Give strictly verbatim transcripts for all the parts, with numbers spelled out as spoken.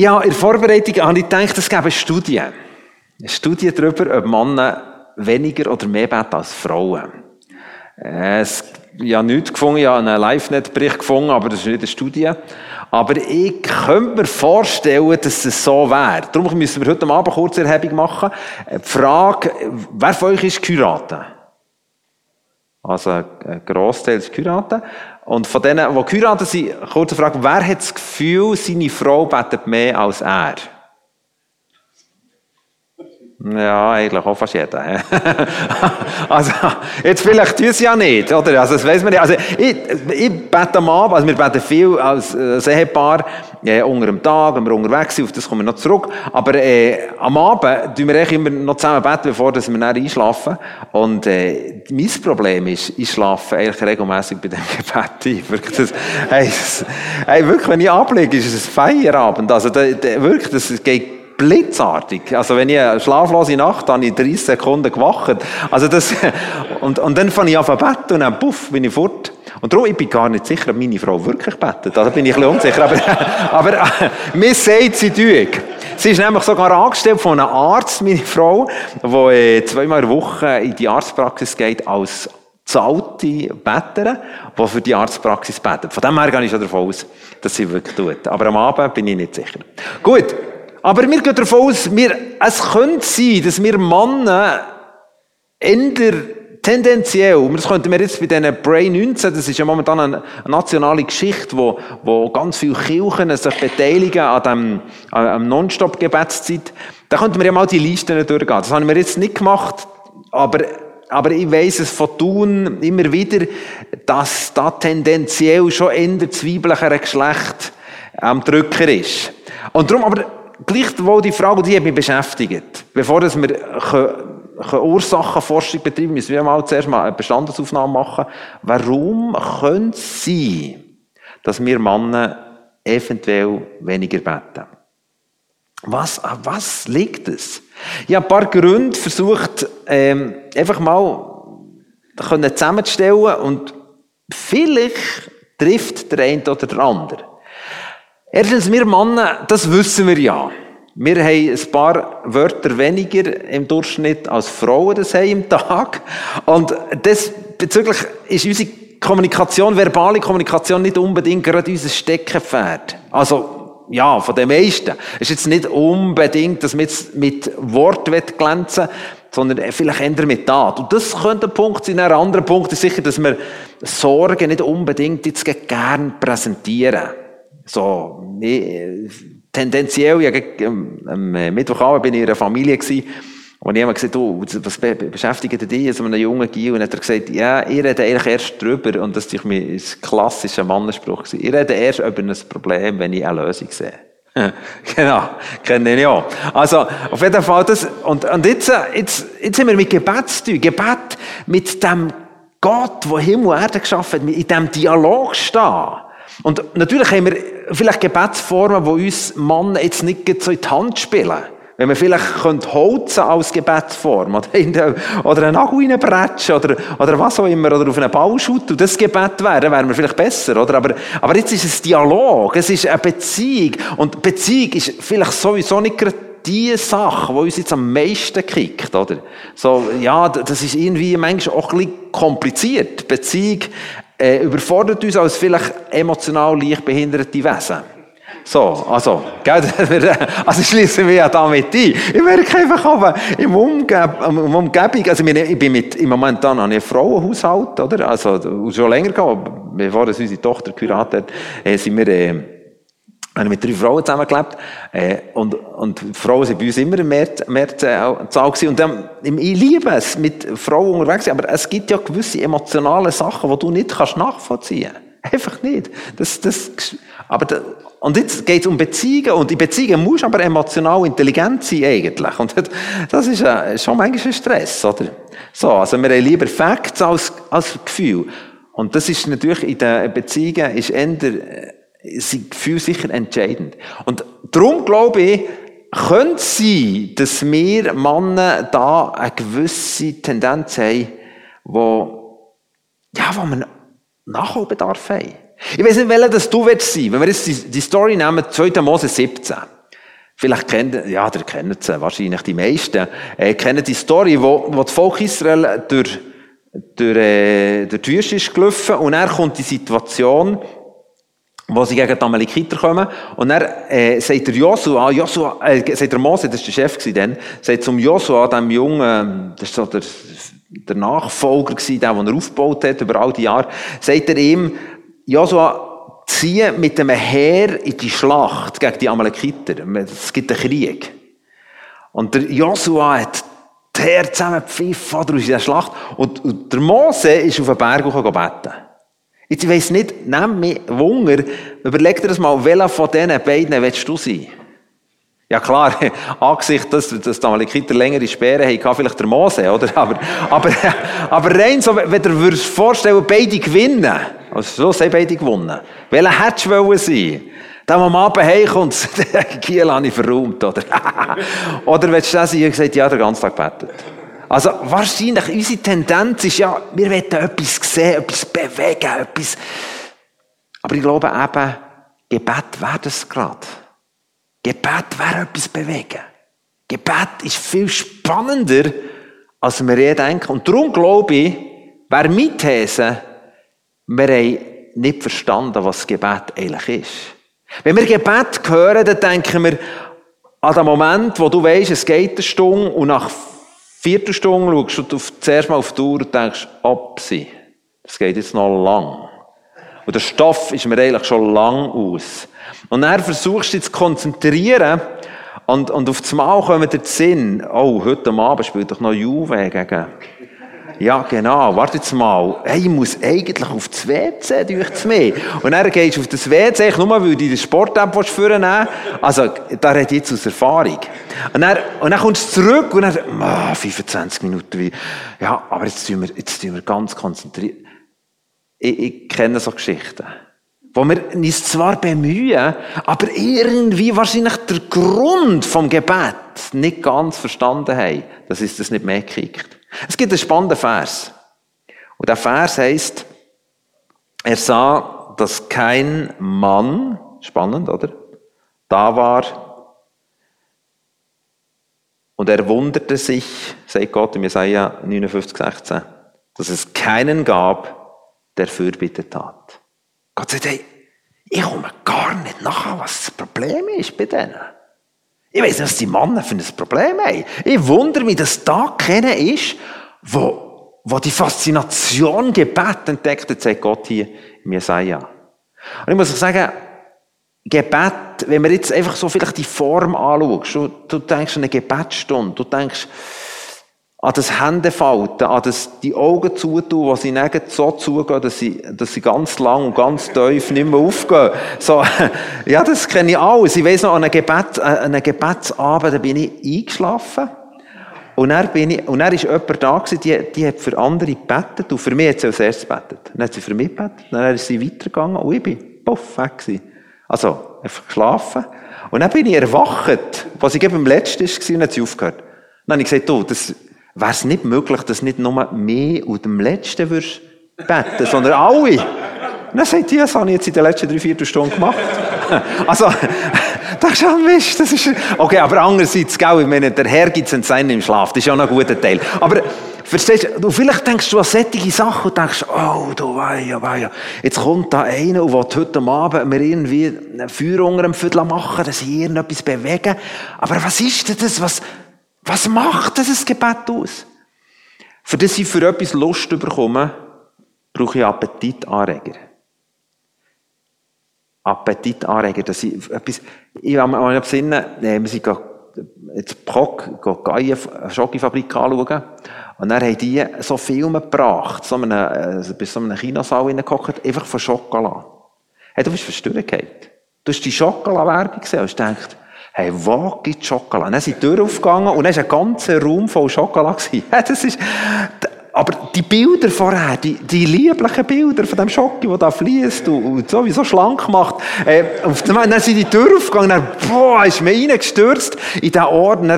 Ja, in der Vorbereitung habe ich gedacht, es gäbe eine Studie. Eine Studie darüber, ob Männer weniger oder mehr beten als Frauen. Es, ich habe nichts gefunden, ich habe einen Live-Net-Bericht gefunden, aber das ist nicht eine Studie. Aber ich könnte mir vorstellen, dass es so wäre. Darum müssen wir heute Abend kurz eine Erhebung machen. Die Frage, wer von euch ist geheiratet? Also ein Grossteil ist geheiratet. Und von denen, die geheiratet sind, kurze Frage, wer hat das Gefühl, seine Frau betet mehr als er? Ja, eigentlich auch fast jeder. Also, jetzt vielleicht tun sie ja nicht, oder? Also, das weiss man nicht. Also, ich, ich bete am Abend, also wir beten viel als Ehepaar, äh, unter dem Tag, wenn wir unterwegs sind, auf das kommen wir noch zurück. Aber äh, am Abend tun wir eigentlich immer noch zusammen beten, bevor wir dann einschlafen. Und äh, mein Problem ist, ich schlafe eigentlich regelmässig bei dem Gebet ein. Wirklich, das, hey, das, hey, wirklich, wenn ich ablege, ist es ein Feierabend. Also, da, da, wirklich, das geht blitzartig. Also, wenn ich eine schlaflose Nacht habe, habe ich dreißig Sekunden gewacht. Also, das, und, und dann fange ich an zu beten und dann, puff, bin ich fort. Und darum, ich bin gar nicht sicher, ob meine Frau wirklich betet. Da also bin ich ein bisschen unsicher. Aber, aber mir sagt sie tüg. Sie ist nämlich sogar angestellt von einem Arzt, meine Frau, die zweimal in der Woche in die Arztpraxis geht als zahlte Betteren, die für die Arztpraxis betet. Von dem her gehe ich schon davon aus, dass sie wirklich tut. Aber am Abend bin ich nicht sicher. Gut. Aber wir gehen davon aus, wir, es könnte sein, dass wir Männer änder tendenziell, das könnten wir jetzt bei diesen Pray neunzehn, das ist ja momentan eine nationale Geschichte, wo, wo ganz viele Kirchen sich beteiligen an dem, an dem Non-Stop-Gebetszeit, da könnten wir ja mal die Listen durchgehen. Das haben wir jetzt nicht gemacht, aber, aber ich weiss es von Thun immer wieder, dass da tendenziell schon änder zweiblichere Geschlecht am Drücker ist. Und darum aber, gleichwohl die Frage, die hat mich beschäftigt. Bevor wir Ursachenforschung betreiben, müssen wir mal zuerst mal eine Bestandesaufnahme machen. Warum könnte es sein, dass wir Männer eventuell weniger beten? Was, an was liegt es? Ich habe ein paar Gründe versucht, ähm, einfach mal zusammenzustellen und vielleicht trifft der eine oder der andere. Erstens, wir Männer, das wissen wir ja. Wir haben ein paar Wörter weniger im Durchschnitt als Frauen das haben im Tag. Und diesbezüglich ist unsere Kommunikation, verbale Kommunikation nicht unbedingt gerade unser Steckenpferd. Also, ja, von den meisten. Es ist jetzt nicht unbedingt, dass wir jetzt mit Wort glänzen wollen, sondern vielleicht ändern mit Tat. Und das könnte ein Punkt sein. Ein anderer Punkt ist sicher, dass wir Sorgen nicht unbedingt jetzt gern präsentieren. So, tendenziell, ja, am Mittwochabend bin ich in einer Familie gewesen, wo jemand gesagt hat, oh, was beschäftigt dich, also einen jungen Gil, und hat er gesagt, ja, ich rede eigentlich erst drüber, und das war ein klassischer Mannenspruch, ich rede erst über ein Problem, wenn ich eine Lösung sehe. Genau, kenne ich auch. Also, auf jeden Fall das, und, und jetzt, jetzt, jetzt sind wir mit Gebet zu tun, Gebet mit dem Gott, der Himmel und Erde geschaffen hat, in diesem Dialog stehen. Und natürlich haben wir vielleicht Gebetsformen, die uns Männer jetzt nicht so in die Hand spielen. Wenn wir vielleicht holzen als Gebetsform oder, oder einen Nagel reinbretschen oder, oder was auch immer, oder auf einen Ball schütteln und das Gebet wäre, dann wären wir vielleicht besser. Oder? Aber, aber jetzt ist es ein Dialog, es ist eine Beziehung. Und Beziehung ist vielleicht sowieso nicht gerade die Sache, die uns jetzt am meisten kickt, oder? So, ja, das ist irgendwie manchmal auch ein bisschen kompliziert. Beziehung äh, überfordert uns als vielleicht emotional leicht behinderte Wesen. So, also, gell, also schließen wir ja damit ein. Ich merke einfach aber im Umgeb- um Umgebung, also ich bin mit, im Moment dann an einem Frauenhaushalt, oder? Also, schon länger gegangen, bevor es unsere Tochter geheiratet hat, sind wir, äh, wir haben mit drei Frauen zusammengelebt, äh, und, und Frauen sind bei uns immer mehr, mehr zu Zahl gewesen. Und dann, ich liebe es, mit Frauen unterwegs zu sein, aber es gibt ja gewisse emotionale Sachen, die du nicht kannst nachvollziehen. Einfach nicht. Das, das, aber da, und jetzt geht es um Beziehungen, und in Beziehungen musst du aber emotional intelligent sein, eigentlich. Und das ist äh, schon manchmal ein Stress, oder? So, also wir haben lieber Facts als, als Gefühl. Und das ist natürlich in den Beziehungen, ist eher, sind Gefühle sicher entscheidend. Und darum glaube ich, könnte es sein, dass wir Männer da eine gewisse Tendenz haben, wo, ja, wo wir Nachholbedarf haben. Ich weiss nicht, welcher das du willst sein. Wenn wir jetzt die Story nehmen, zwei. Mose siebzehn. Vielleicht kennt, ja, der kennt sie, wahrscheinlich die meisten, äh, kennen die Story, wo, wo das Volk Israel durch, durch, äh, durch die Wüste ist gelaufen und dann kommt die Situation, wo sie gegen die Amalekiter kommen und dann, äh, sagt der Josua, Josua, äh, sagt der Mose, das war der Chef gewesen dann, sagt zum Josua, dem Jungen, das ist so der, der Nachfolger gewesen, der, den er aufgebaut hat über all die Jahre, sagt er ihm, Josua, ziehen mit einem Heer in die Schlacht gegen die Amalekiter. Es gibt einen Krieg. Und der Josua hat das Heer zusammengepfiffen in dieser Schlacht. Und, und der Mose ist auf den Berg gebeten. Jetzt, ich weiss nicht, nimm mich Wunder, überleg dir das mal, welcher von diesen beiden willst du sein? Ja klar, angesichts, dass die Amalekiter längere Speere hatten, vielleicht der Mose, oder? Aber, aber, aber rein so, wenn du dir vorstellen, beide gewinnen. Also so sind beide gewonnen. Welchen hättest du wollen sein? Der, der am Abend heimkommt, den Kiel habe ich verräumt, oder? Oder willst du das sein, ich gesagt, ja, den ganzen Tag gebetet. Also wahrscheinlich, unsere Tendenz ist ja, wir wollen etwas sehen, etwas bewegen, etwas. Aber ich glaube eben, Gebet wäre das gerade. Gebet wäre etwas bewegen. Gebet ist viel spannender, als wir je denken. Und darum glaube ich, wäre meine These, wir haben nicht verstanden, was Gebet eigentlich ist. Wenn wir Gebet hören, dann denken wir an den Moment, wo du weisst, es geht eine Stunde und nach Viertelstunde schaust du zuerst mal auf die Uhr und denkst, absi, das geht jetzt noch lang. Und der Stoff ist mir eigentlich schon lang aus. Und dann versuchst du dich zu konzentrieren und, und auf das Mal kommt der Sinn, oh, heute Abend spielt doch noch Juve gegen... Ja, genau, warte jetzt mal. Hey, ich muss eigentlich auf das W C, durch mehr. Und dann gehst du auf das W C, nur weil du die Sport-App führen willst. Also, da rede ich jetzt aus Erfahrung. Und dann, und dann kommst du zurück und dann, oh, fünfundzwanzig Minuten, wie, ja, aber jetzt tun wir, jetzt tun wir ganz konzentriert. Ich, ich kenne so Geschichten, wo wir uns zwar bemühen, aber irgendwie wahrscheinlich der Grund vom Gebet nicht ganz verstanden haben, dass es das nicht mehr gekickt. Es gibt einen spannenden Vers. Und der Vers heisst, er sah, dass kein Mann, spannend, oder? Da war. Und er wunderte sich, sagt Gott in Jesaja neunundfünfzig, sechzehn, dass es keinen gab, der Fürbitte tat. Gott sagt, hey, ich komme gar nicht nachher, was das Problem ist bei denen. Ich weiss nicht, was die Männer für ein Problem haben. Ich wundere mich, dass da keiner ist, wo, wo die Faszination Gebet entdeckt hat, sagt Gott hier in Jesaja. Und ich muss euch sagen, Gebet, wenn wir jetzt einfach so vielleicht die Form anschaust, du, du denkst an eine Gebetsstunde, du denkst an das Händefalten, an das die Augen zutun, wo sie nicht so zugehen, dass sie, dass sie ganz lang und ganz tief nicht mehr aufgehen. So, ja, das kenne ich alles. Ich weiss noch, an einem, Gebet, an einem Gebetsabend, da bin ich eingeschlafen. Und dann bin ich, und dann ist jemand da gewesen, die, die hat für andere gebetet. Und für mich hat sie als erstes gebetet. Dann hat sie für mich gebetet. Dann ist sie weitergegangen. Und ich bin, puff, weg gewesen. Also, einfach geschlafen. Und dann bin ich erwacht, was ich eben im letzten war, und hat sie aufgehört. Dann habe ich gesagt, du, das, wäre es nicht möglich, dass nicht nur mehr und dem Letzten würdest beten, sondern alle? Und dann sagt die, das habe ich jetzt in den letzten drei, vier Stunden gemacht. Also, das ist ja Mist. Das ist... Okay, aber andererseits, gell, ich meine, der Herr gibt es einen Sein im Schlaf, das ist ja noch ein guter Teil. Aber, verstehst du, vielleicht denkst du an solche Sachen und denkst, oh, du weia, weia, jetzt kommt da einer und will heute Abend mir irgendwie eine Feuer unter dem Viertel machen, das Hirn etwas bewegen. Aber was ist denn das, was... Was macht das Gebet aus? Für das ich für etwas Lust bekomme, brauche ich Appetitanreger. Appetitanreger, dass ich etwas... Ich habe mich besinnen, wir sind jetzt Pock, die Schoggi-Fabrik anschauen. Und dann haben die so Filme gebracht, so einem, also bis so einem Kinosaal hineingehockt, einfach von Schokolade. Hey, du bist verstört. Du hast die Schokoladenwerbung gesehen und denkst, hey, wo gibt es Schokolade? Dann sind die Tür aufgegangen und dann war ein ganzer Raum voll Schokolade. Das ist, aber die Bilder vorher, die, die lieblichen Bilder von dem Schoki, der da fließt und sowieso schlank macht. Äh, dann sind die Tür aufgegangen und dann boah, ist mir reingestürzt in diesen Ort. Dann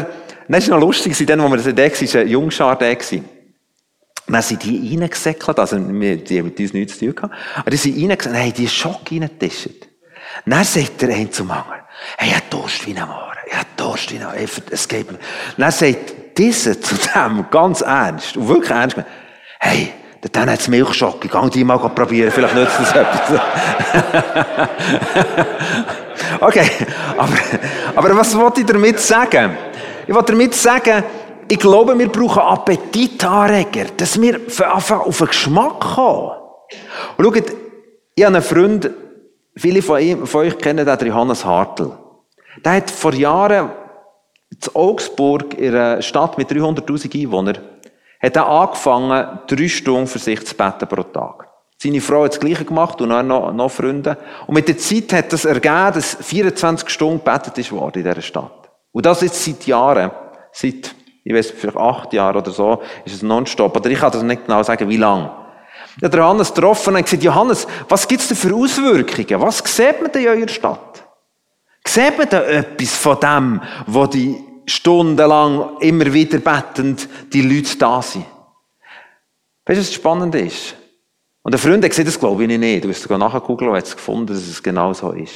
war es noch lustig, als wir das entdeckt haben, war ein Jungschar da. Dann sind die reingesäckelt, also wir, die haben mit uns nichts zu tun gehabt. Aber die sind reingesäckelt, dann haben die Schoki reingetischt. Dann sagt der eine zum anderen, hey, ich habe Durst wie am Morgen, ich habe stehen, es geht mir. Dann sagt dieser zu dem ganz ernst, und wirklich ernst gemeint, hey, dann hat es Milchschock, ich kann die mal probieren, vielleicht nützt es etwas. Okay, aber, aber was wollte ich damit sagen? Ich wollte damit sagen, ich glaube, wir brauchen Appetitanreger, dass wir auf den Geschmack kommen. Und schaut, ich habe einen Freund, viele von, ihm, von euch kennen den Johannes Hartl. Der hat vor Jahren in Augsburg, in einer Stadt mit dreihunderttausend Einwohnern, hat er angefangen, drei Stunden für sich zu beten pro Tag. Seine Frau hat das Gleiche gemacht und auch noch, noch Freunde. Und mit der Zeit hat das ergeben, dass vierundzwanzig Stunden gebetet ist worden in dieser Stadt. Und das jetzt seit Jahren. Seit, ich weiss, vielleicht acht Jahren oder so, ist es nonstop. Aber ich kann das nicht genau sagen, wie lange. Er hat Johannes getroffen und gesagt, Johannes, was gibt's denn für Auswirkungen? Was sieht man denn in eurer Stadt? Sieht man denn etwas von dem, wo die stundenlang immer wieder betend die Leute da sind? Weißt du, was das Spannende ist? Und der Freund hat gesagt, das glaube ich nicht. Du wirst sogar nachgucken und hat es gefunden, dass es genau so ist.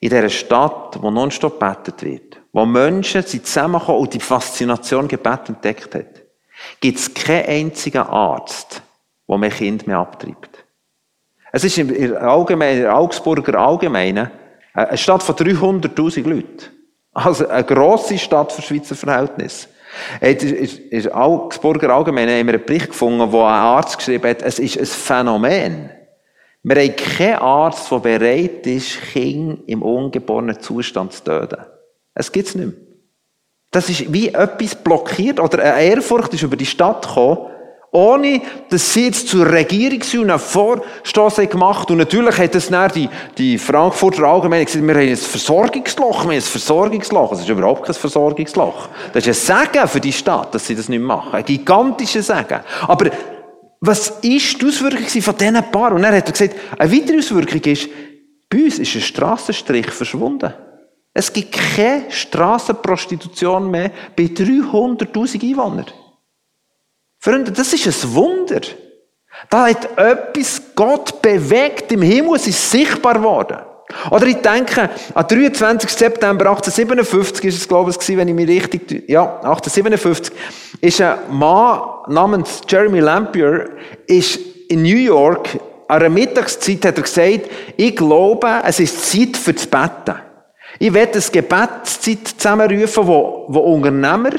In dieser Stadt, wo nonstop gebetet wird, wo Menschen zusammenkommen und die Faszination Gebet entdeckt hat, gibt es keinen einzigen Arzt, der mehr Kinder mehr abtreibt. Es ist in der Augsburger Allgemeine eine Stadt von dreihunderttausend Leuten. Also eine grosse Stadt für Schweizer Verhältnisse. In der Augsburger Allgemeine haben wir einen Bericht gefunden, wo ein Arzt geschrieben hat, es ist ein Phänomen. Wir haben keinen Arzt, der bereit ist, Kinder im ungeborenen Zustand zu töten. Es gibt es nicht mehr. Das ist wie etwas blockiert, oder eine Ehrfurcht ist über die Stadt gekommen, ohne, dass sie jetzt zur Regierung sind und einen Vorstoss gemacht haben. Und natürlich hat es dann die, die Frankfurter Allgemeine gesagt, wir haben ein Versorgungsloch, wir haben ein Versorgungsloch. Es ist überhaupt kein Versorgungsloch. Das ist ein Segen für die Stadt, dass sie das nicht machen. Ein gigantischer Segen. Aber was ist die Auswirkung von diesen Paaren? Und dann hat er gesagt, eine weitere Auswirkung ist, bei uns ist ein Strassenstrich verschwunden. Es gibt keine Strassenprostitution mehr bei dreihunderttausend Einwohnern. Freunde, das ist ein Wunder. Da hat etwas Gott bewegt im Himmel, es ist sichtbar geworden. Oder ich denke, am dreiundzwanzigsten September achtzehnhundertsiebenundfünfzig ist es, glaube ich, wenn ich mich richtig, ja, achtzehnhundertsiebenundfünfzig, ist ein Mann namens Jeremy Lampier, ist in New York, an einer Mittagszeit hat er gesagt, ich glaube, es ist Zeit für das Betten. Ich werde eine Gebetszeit zusammenrufen, wo, wo Unternehmer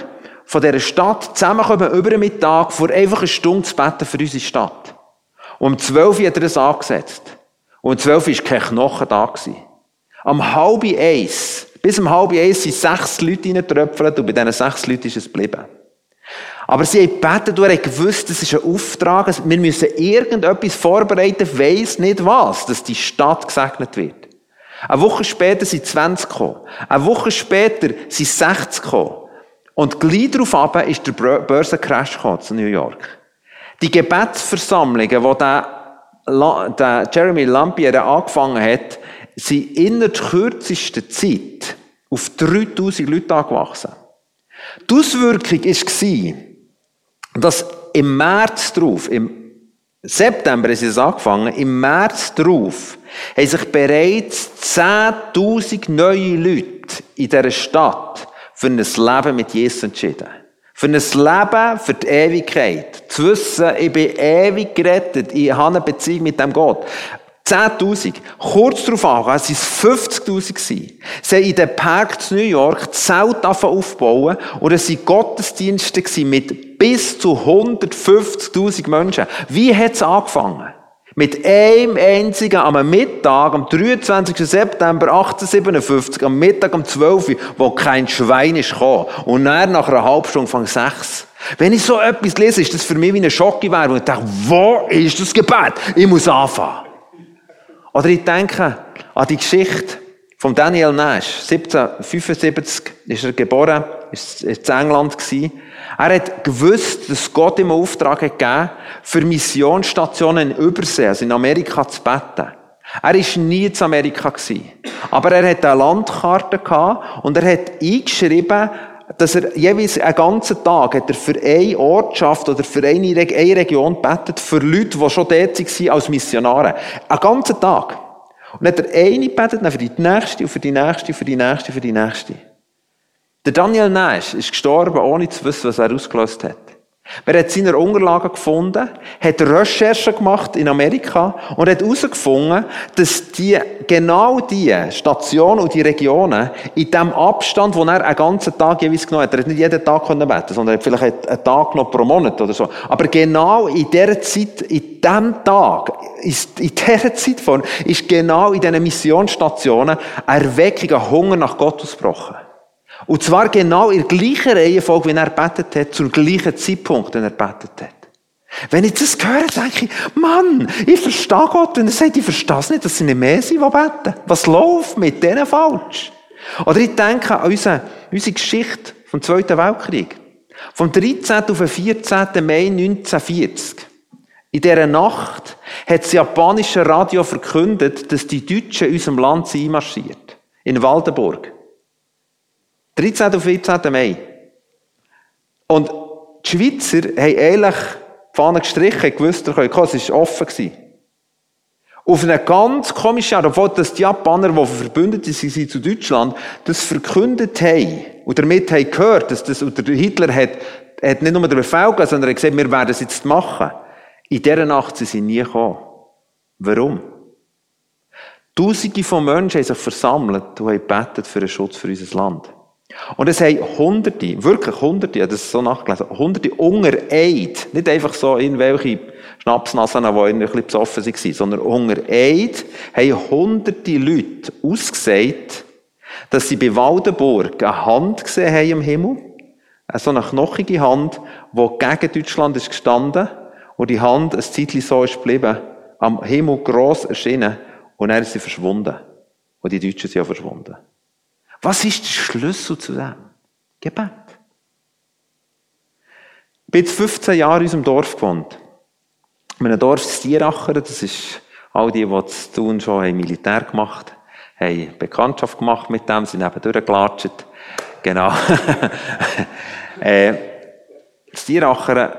von dieser Stadt zusammenkommen über den Mittag, vor einfach eine Stunde zu beten für unsere Stadt. Um zwölf hat er das angesetzt. Und um zwölf war kein Knochen da gewesen. Am halb eins, bis am halb eins sind sechs Leute reingetröpfelt und bei diesen sechs Leuten ist es geblieben. Aber sie haben gebeten, du hast gewusst, das ist ein Auftrag, wir müssen irgendetwas vorbereiten, weiss nicht was, dass die Stadt gesegnet wird. Eine Woche später sind zwanzig gekommen. Eine Woche später sind sechzig gekommen. Und gleich darauf ist der Börsencrash in New York. Die Gebetsversammlungen, die der, La- der Jeremy Lampier angefangen hat, sind in der kürzesten Zeit auf dreitausend Leute angewachsen. Die Auswirkung war, dass im März drauf, im September ist es angefangen, im März drauf haben sich bereits zehntausend neue Leute in dieser Stadt für ein Leben mit Jesus entschieden. Für ein Leben, für die Ewigkeit. Zu wissen, ich bin ewig gerettet, ich habe eine Beziehung mit dem Gott. zehntausend. Kurz darauf an, es waren fünfzigtausend gewesen. Sie haben in den Park in New York Zelte aufbauen und es waren Gottesdienste mit bis zu hundertfünfzigtausend Menschen. Wie hat es angefangen? Mit einem einzigen am Mittag, am dreiundzwanzigsten September achtzehnhundertsiebenundfünfzig, am Mittag um zwölf Uhr, wo kein Schwein ist gekommen. Und dann nach einer halben Stunde von sechs. Wenn ich so etwas lese, ist das für mich wie eine Schockgewehr. Ich denke, wo ist das Gebet? Ich muss anfangen. Oder ich denke an die Geschichte von Daniel Nash. siebzehnhundertfünfundsiebzig ist er geboren, ist in England gewesen. Er hat gewusst, dass Gott ihm einen Auftrag gegeben hat, für Missionsstationen in Übersee, also in Amerika, zu beten. Er war nie in Amerika gewesen. Aber er hatte eine Landkarte gehabt und er hat eingeschrieben, dass er jeweils einen ganzen Tag hat er für eine Ortschaft oder für eine Region betet, für Leute, die schon dort waren als Missionare. Einen ganzen Tag. Und dann hat er eine betet, dann für die nächste, und für die nächste, für die nächste, für die nächste. Der Daniel Nash ist gestorben, ohne zu wissen, was er ausgelöst hat. Man hat seine Unterlagen gefunden, hat Recherchen gemacht in Amerika und hat herausgefunden, dass die, genau die Stationen und die Regionen in dem Abstand, wo er einen ganzen Tag jeweils genommen hat, er hat nicht jeden Tag beten können, sondern er hat vielleicht einen Tag noch pro Monat oder so, aber genau in dieser Zeit, in diesem Tag, in dieser Zeitform, ist genau in diesen Missionsstationen eine Erweckung, ein Hunger nach Gott ausgebrochen. Und zwar genau in der gleichen Reihenfolge, wie er betet hat, zum gleichen Zeitpunkt, wenn er betet hat. Wenn ich das höre, denke ich, Mann, ich verstehe Gott. Und er sagt, ich verstehe es nicht, dass sie nicht mehr sind, die beten. Was läuft mit denen falsch? Oder ich denke an unsere, unsere Geschichte vom Zweiten Weltkrieg. Vom dreizehnten auf den vierzehnten Mai neunzehnhundertvierzig. In dieser Nacht hat das japanische Radio verkündet, dass die Deutschen in unserem Land sind einmarschiert. In Waldenburg. dreizehnten und vierzehnten Mai. Und die Schweizer haben ehrlich die Fahne gestrichen und gewusst, dass es offen war. Auf eine ganz komische Art, obwohl das die Japaner, die verbündet sind zu Deutschland, das verkündet haben. Und damit haben gehört, dass das, und der Hitler hat, hat nicht nur den Befehl gegeben, sondern hat gesagt, wir werden es jetzt machen. In dieser Nacht sind sie nie gekommen. Warum? Tausende von Menschen haben sich versammelt und haben gebetet für den Schutz für unser Land. Und es haben Hunderte, wirklich Hunderte, ich habe das so nachgelesen, Hunderte unter Eid, nicht einfach so irgendwelche Schnapsnasen, die ein bisschen besoffen waren, sondern unter Eid haben Hunderte Leute ausgesagt, dass sie bei Waldenburg eine Hand gesehen haben im Himmel, so eine knochige Hand, die gegen Deutschland ist gestanden, und die Hand ein Zeitchen so ist geblieben, am Himmel gross erschienen, und dann ist sie verschwunden. Und die Deutschen sind ja verschwunden. Was ist der Schlüssel zu dem? Gebet. Ich bin jetzt fünfzehn Jahre in unserem Dorf gewohnt. In einem Dorf in Thierachern, das ist all die, die zu tun schon haben Militär gemacht, haben Bekanntschaft gemacht mit dem, sind eben durchgelatscht. Genau. äh, Thierachern,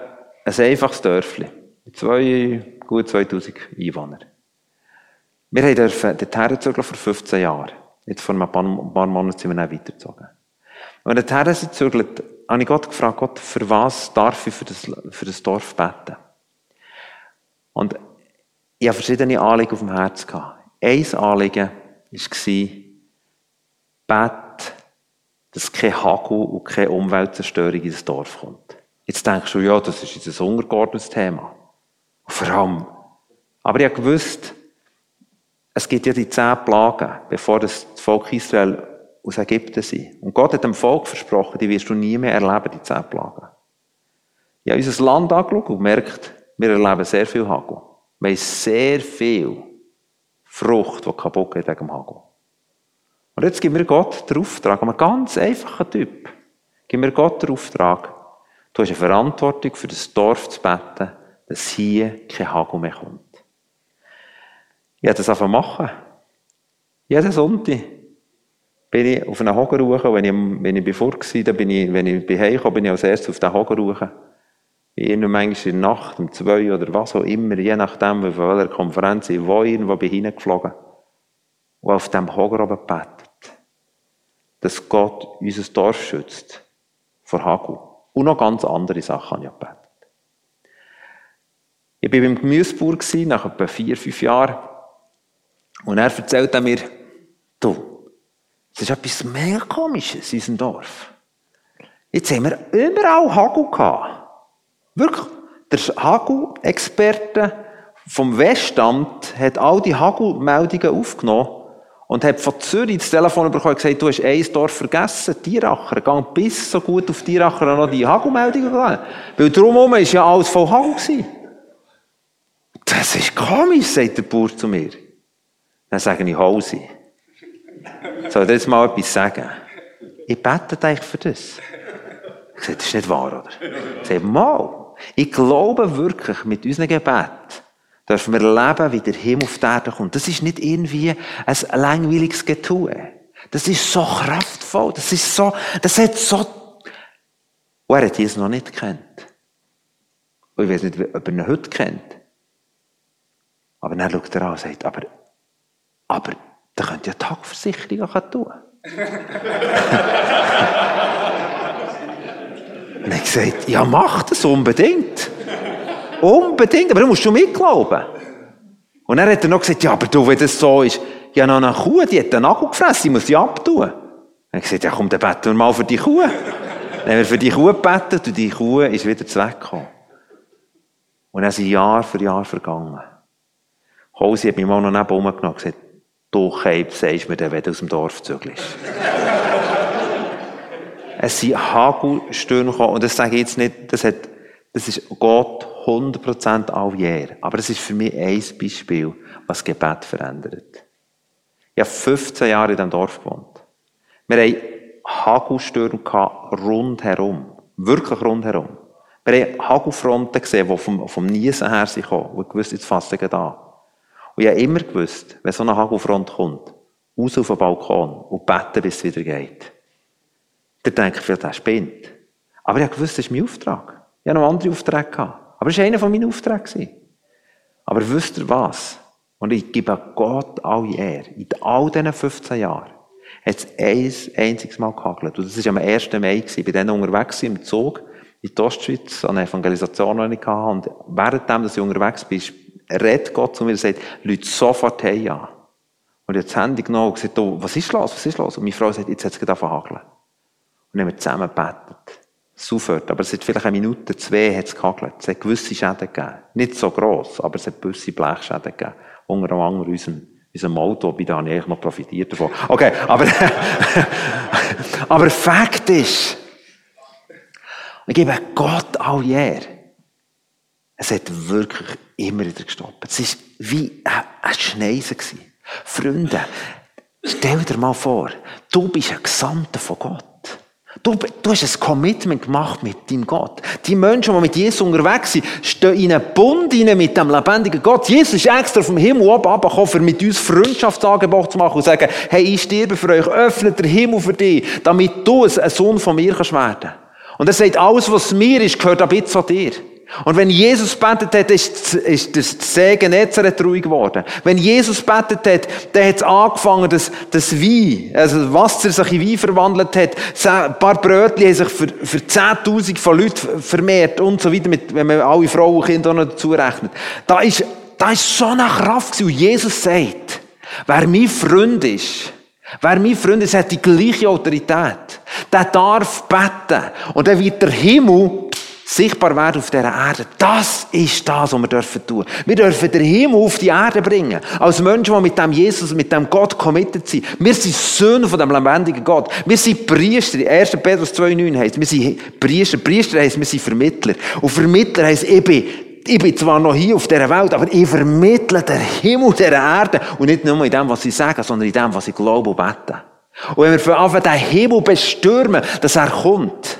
ein einfaches Dörfli. Mit zwei, gut zweitausend Einwohnern. Wir durften dorthin zurück vor fünfzehn Jahren. Jetzt vor ein paar, ein paar Monaten sind wir dann weitergezogen. Und als der Herr sich zögert, habe ich Gott gefragt, Gott, für was darf ich für das, für das Dorf beten? Und ich habe verschiedene Anliegen auf dem Herzen gehabt. Ein Anliegen war, bet, dass kein Hagel und keine Umweltzerstörung in das Dorf kommt. Jetzt denkst du, ja, das ist jetzt ein untergeordnetes Thema. Und vor allem. Aber ich habe gewusst, es gibt ja die zehn Plagen, bevor das Volk Israel aus Ägypten sind. Und Gott hat dem Volk versprochen, die wirst du nie mehr erleben, die zehn Plagen. Ich habe unser Land angeschaut und gemerkt, wir erleben sehr viel Hagel. Wir haben sehr viel Frucht, die kaputt geht wegen dem Hagel. Und jetzt gibt mir Gott den Auftrag, ein ganz einfacher Typ, gibt mir Gott den Auftrag, du hast eine Verantwortung für das Dorf zu beten, dass hier kein Hagel mehr kommt. Ich habe das einfach machen. Jeden Sonntag bin ich auf einen Hocker hoch. Wenn ich, wenn ich bevor war, bin ich, wenn ich bei Hause kam, bin ich als erstes auf den Hocker hoch. Irgendwann in der Nacht, um zwei oder was auch immer, je nachdem, wie von welcher Konferenz ich war, irgendwo bin ich hineingeflogen. Und auf dem Hocker oben gebetet, dass Gott unser Dorf schützt vor Hagel. Und noch ganz andere Sachen habe ich gebetet. Ich war beim Gemüsebauer, nach etwa vier, fünf Jahren. Und er erzählt mir, du, es ist etwas mega Komisches in unserem Dorf. Jetzt haben wir überall Hagel gehabt. Wirklich. Der Hagel-Experte vom Westamt hat all die Hagelmeldungen aufgenommen und hat von Zürich das Telefon bekommen und gesagt, du hast ein Dorf vergessen, Thierachern. Gang bis so gut auf Thierachern noch die Hagelmeldungen gehen. Weil drumherum war ja alles voll Hagel gewesen. Das ist komisch, sagt der Bauer zu mir. Dann sage ich, Hause. Soll ich jetzt mal etwas sagen? Ich bete eigentlich für das. Ich sage, das ist nicht wahr, oder? Ich sage, mal, ich glaube wirklich, mit unserem Gebet dürfen wir leben, wie der Himmel auf die Erde kommt. Das ist nicht irgendwie ein langweiliges Getue. Das ist so kraftvoll. Das ist so, das hat so... Und er hat Jesus noch nicht gekannt. Und ich weiß nicht, ob er ihn heute kennt. Aber dann schaut er an und sagt, aber... Aber da könnt ihr Tagversicherungen tun. gesagt, ja, mach das unbedingt. Unbedingt, aber dann musst du mitglauben. Und dann hat er noch gesagt, ja, aber du, wenn das so ist, ja, noch eine Kuh, die hat einen Nagel gefressen, ich muss die abtun. Dann hat er gesagt, ja, komm, dann beten wir mal für die Kuh. Dann haben wir für die Kuh gebetet und die Kuh ist wieder weggekommen. Und dann sind Jahr für Jahr vergangen. Hausi hat mich mal noch nebenan genommen und gesagt, du Keib, sagst mir, wenn du aus dem Dorf zügelst. Es sind Hagelstürme gekommen. Und das sage ich jetzt nicht, das, hat, das ist Gott hundert Prozent all jähr. Aber es ist für mich ein Beispiel, was Gebet verändert. Ich habe fünfzehn Jahre in diesem Dorf gewohnt. Wir hatten Hagelstürme rundherum. Wirklich rundherum. Wir haben Hagelfronten gesehen, die vom, vom Niesen her kamen. Und ich wusste, jetzt fasse ich an. Und ich habe immer gewusst, wenn so eine Hagelfront kommt, raus auf den Balkon und beten, bis es wieder geht. Dann denke ich, vielleicht, der spinnt. Aber ich wusste, das ist mein Auftrag. Ich hatte noch andere Aufträge. Aber es war einer von meinen Aufträgen. Aber wisst ihr was? Und ich gebe Gott alle Ehre. In all diesen fünfzehn Jahren hat es ein einziges Mal gehagelt. Und das war am ersten Mai. Ich war dann unterwegs im Zug in die Ostschweiz, an der Evangelisation, die ich hatte. Und währenddem ich unterwegs bin, redet Gott zu mir und sagt, Leute, sofort hey an. Und ich habe das Handy genommen und gesagt, oh, was ist los, was ist los? Und meine Frau sagt, jetzt hat es gerade gehageln. Und dann haben wir zusammen gebetet. Es aufhört, aber es hat vielleicht eine Minute, zwei hat es gehagelt. Es hat gewisse Schäden gegeben. Nicht so gross, aber es hat gewisse Blechschäden gegeben. Unter anderem unserem, unserem Auto, bei dem habe ich eigentlich noch profitiert davon. Okay, aber, aber Fakt ist, ich gebe Gott all jähr. Es hat wirklich immer wieder gestoppt. Es war wie eine Schneise. Freunde, stell dir mal vor, du bist ein Gesandter von Gott. Du, du hast ein Commitment gemacht mit deinem Gott. Die Menschen, die mit Jesus unterwegs sind, stehen in einen Bund rein mit dem lebendigen Gott. Jesus ist extra vom Himmel oben runtergekommen, um mit uns Freundschaftsangebot zu machen und zu sagen, hey, ich sterbe für euch, öffnet den Himmel für dich, damit du ein Sohn von mir kannst werden. Und er sagt, alles, was mir ist, gehört ab jetzt zu dir. Und wenn Jesus betet hat, ist, ist das Segen Nazareth ruhig geworden. Wenn Jesus betet hat, dann hat es angefangen, dass das Wein, also das Wasser sich in Wein verwandelt hat. Ein paar Brötchen haben sich für, für zehntausend von Leuten vermehrt und so weiter, mit, wenn man alle Frauen und Kinder noch dazu rechnet. Da ist, da ist so eine Kraft gewesen. Und Jesus sagt, wer mein Freund ist, wer mein Freund ist, hat die gleiche Autorität. Der darf beten. Und dann wird der Himmel sichtbar werden auf dieser Erde. Das ist das, was wir dürfen tun. Wir dürfen den Himmel auf die Erde bringen. Als Menschen, die mit dem Jesus, mit dem Gott committed sind. Wir sind Söhne von dem lebendigen Gott. Wir sind Priester. erster Petrus zwei neun heisst, wir sind Priester. Priester heisst, wir sind Vermittler. Und Vermittler heisst, ich bin, ich bin zwar noch hier auf dieser Welt, aber ich vermittle den Himmel dieser Erde. Und nicht nur in dem, was sie sagen, sondern in dem, was sie glauben und beten. Und wenn wir anfangen, den Himmel bestürmen, dass er kommt,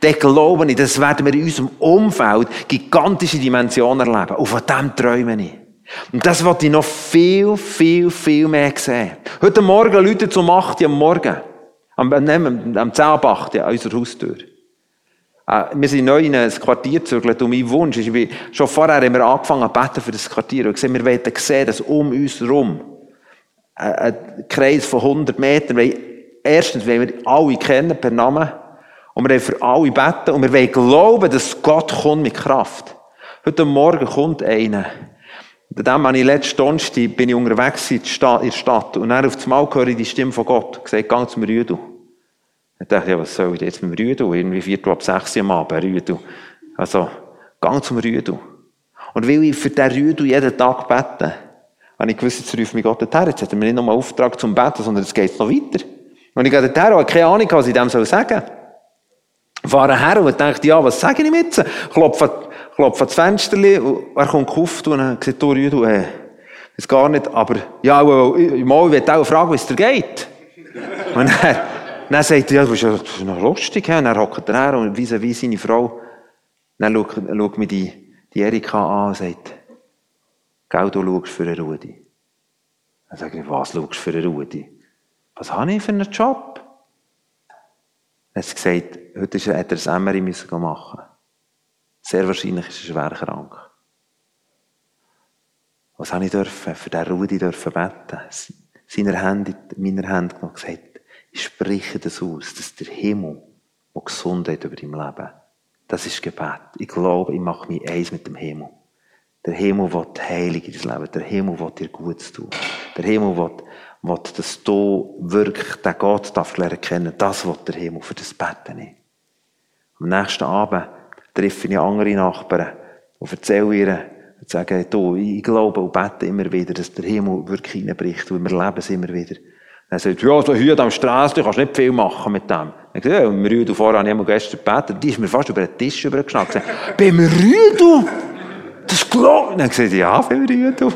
dann glaube ich, das werden wir in unserem Umfeld gigantische Dimensionen erleben. Und von dem träume ich. Und das wollte ich noch viel, viel, viel mehr sehen. Heute Morgen Leute zum acht Uhr am Morgen. Am, nein, am zehn ab acht ja, an unserer Haustür. Wir sind neu in ein Quartier gezögert und mein Wunsch ist, ich schon vorher haben wir angefangen zu beten für das Quartier. Und wir wollten sehen, dass um uns herum ein Kreis von hundert Metern, weil erstens, wenn wir alle kennen per Namen, und wir wollen für alle beten und wir wollen glauben, dass Gott kommt mit Kraft. Heute Morgen kommt einer. Bei dem habe ich letzten Donnerstag, bin ich unterwegs in der Stadt und dann auf einmal höre ich die Stimme von Gott. Er sagt, geh zum Rüdu. Ich dachte, ja, was soll ich jetzt mit dem Rüdu? Irgendwie Viertel ab sechs Uhr am Abend, Rüdu. Also, geh zum Rüdu. Und weil ich für den Rüdu jeden Tag bete, habe ich gewusst, jetzt ruft mich Gott her. Jetzt hat er mir nicht nur einen Auftrag zum Beten, sondern jetzt geht es noch weiter. Und ich gehe dorthin und habe keine Ahnung, was ich dem sagen soll. Fahre her und dachte, ja, was sage ich jetzt? Klopfe, klopfe das Fenster, er kommt gekauft und er sagt, du, du, äh, das gar nicht, aber, ja, mal, ich will auch fragen, wie es dir geht. Und er, dann sagt er, ja, das ist noch lustig, und er hockt her und vis-à-vis seine Frau, dann schaut, schaut mich die, die Erika an und sagt, gell, du schaust für eine Rudi. Dann sage ich, was schaust für eine Rudi? Was habe ich für einen Job? Er hat gesagt, heute hätte er ein Emery machen müssen. Sehr wahrscheinlich ist er schwer krank. Was habe ich dürfen? Für diesen Rudi dürfen beten. Seiner Hand, meiner Hand genommen und gesagt, ich spreche das aus, dass der Himmel, der Gesundheit über dein Leben, Das ist Gebet. Ich glaube, ich mache mich eins mit dem Himmel. Der Himmel will heilig in dein Leben. Der Himmel will dir Gutes tun. Der Himmel will, will dass du wirklich den Gott lernen kennen. Das will der Himmel, für das bete ich. Am nächsten Abend treffe ich andere Nachbarn und erzähle ihnen, und sage, du, ich glaube und bete immer wieder, dass der Himmel wirklich hineinbricht und wir leben es immer wieder. Dann sagt er, ja, so heute am Strasse, du kannst nicht viel machen mit dem. Ich sage, ja, mit Rüdu vorher habe ich immer gestern gebetet, die ist mir fast über den Tisch übergeschnackt. Bei mir Rüdu? Das glaubt. Dann sage ich, ja, bei mir Rüdu.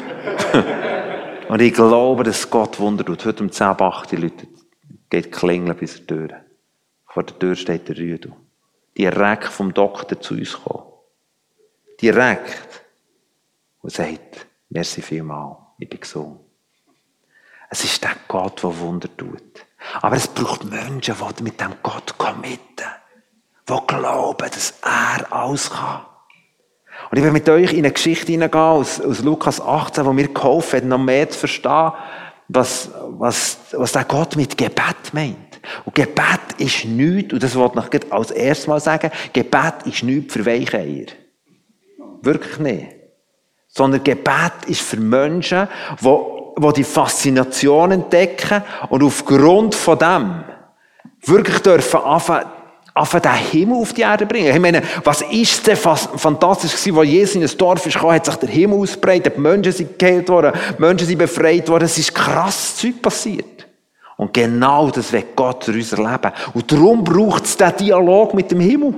Und ich glaube, dass Gott Wunder tut. Heute um zehn Uhr acht Leute geht klingeln bis zur Tür. Vor der Tür steht der Rüdu. Direkt vom Doktor zu uns kommen. Direkt. Und sagt, merci vielmals, ich bin gesund. Es ist der Gott, der Wunder tut. Aber es braucht Menschen, die mit dem Gott committen, die glauben, dass er alles kann. Und ich will mit euch in eine Geschichte hineingehen aus, aus Lukas achtzehn, wo mir geholfen hat, noch mehr zu verstehen, was, was, was der Gott mit Gebet meint. Und Gebet ist nichts, und das wollte ich als erstes Mal sagen, Gebet ist nichts für Weicheier. Wirklich nicht. Sondern Gebet ist für Menschen, die die die Faszination entdecken und aufgrund von dem wirklich dürfen anfangen, anfangen den Himmel auf die Erde bringen. Ich meine, was ist denn fantastisch gewesen, als Jesus in ein Dorf kam, hat sich der Himmel ausbreitet, die Menschen sind geheilt worden, die Menschen sind befreit worden, es ist krasses Zeug passiert. Und genau das will Gott für unser Leben. Und darum braucht es den Dialog mit dem Himmel.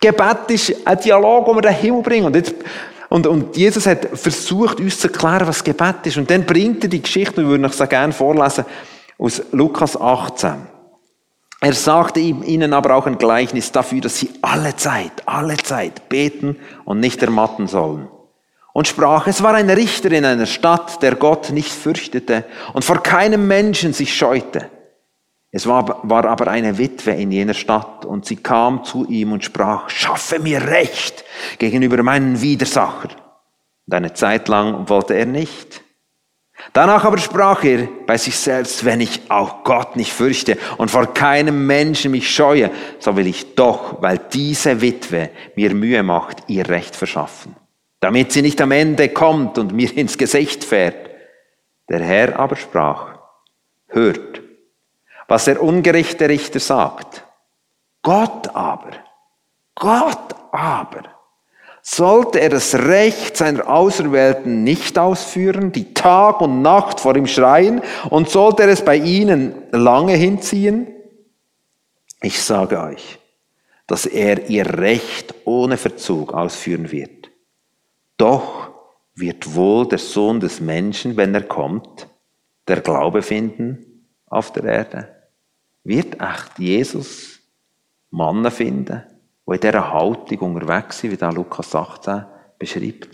Gebet ist ein Dialog, wo wir den Himmel bringen. Und jetzt Und, und Jesus hat versucht, uns zu erklären, was Gebet ist. Und dann bringt er die Geschichte, und ich würde euch so gerne vorlesen, aus Lukas achtzehn. Er sagte ihnen aber auch ein Gleichnis dafür, dass sie alle Zeit, alle Zeit beten und nicht ermatten sollen. Und sprach, es war ein Richter in einer Stadt, der Gott nicht fürchtete und vor keinem Menschen sich scheute. Es war, war aber eine Witwe in jener Stadt, und sie kam zu ihm und sprach, schaffe mir Recht gegenüber meinen Widersacher. Und eine Zeit lang wollte er nicht. Danach aber sprach er bei sich selbst, wenn ich auch Gott nicht fürchte und vor keinem Menschen mich scheue, so will ich doch, weil diese Witwe mir Mühe macht, ihr Recht verschaffen, damit sie nicht am Ende kommt und mir ins Gesicht fährt. Der Herr aber sprach, hört, was der ungerechte Richter sagt. Gott aber, Gott aber, sollte er das Recht seiner Auserwählten nicht ausführen, die Tag und Nacht vor ihm schreien, und sollte er es bei ihnen lange hinziehen? Ich sage euch, dass er ihr Recht ohne Verzug ausführen wird. Doch wird wohl der Sohn des Menschen, wenn er kommt, der Glaube finden auf der Erde? Wird echt Jesus Männer finden, die in dieser Haltung unterwegs sind, wie der Lukas achtzehn beschreibt?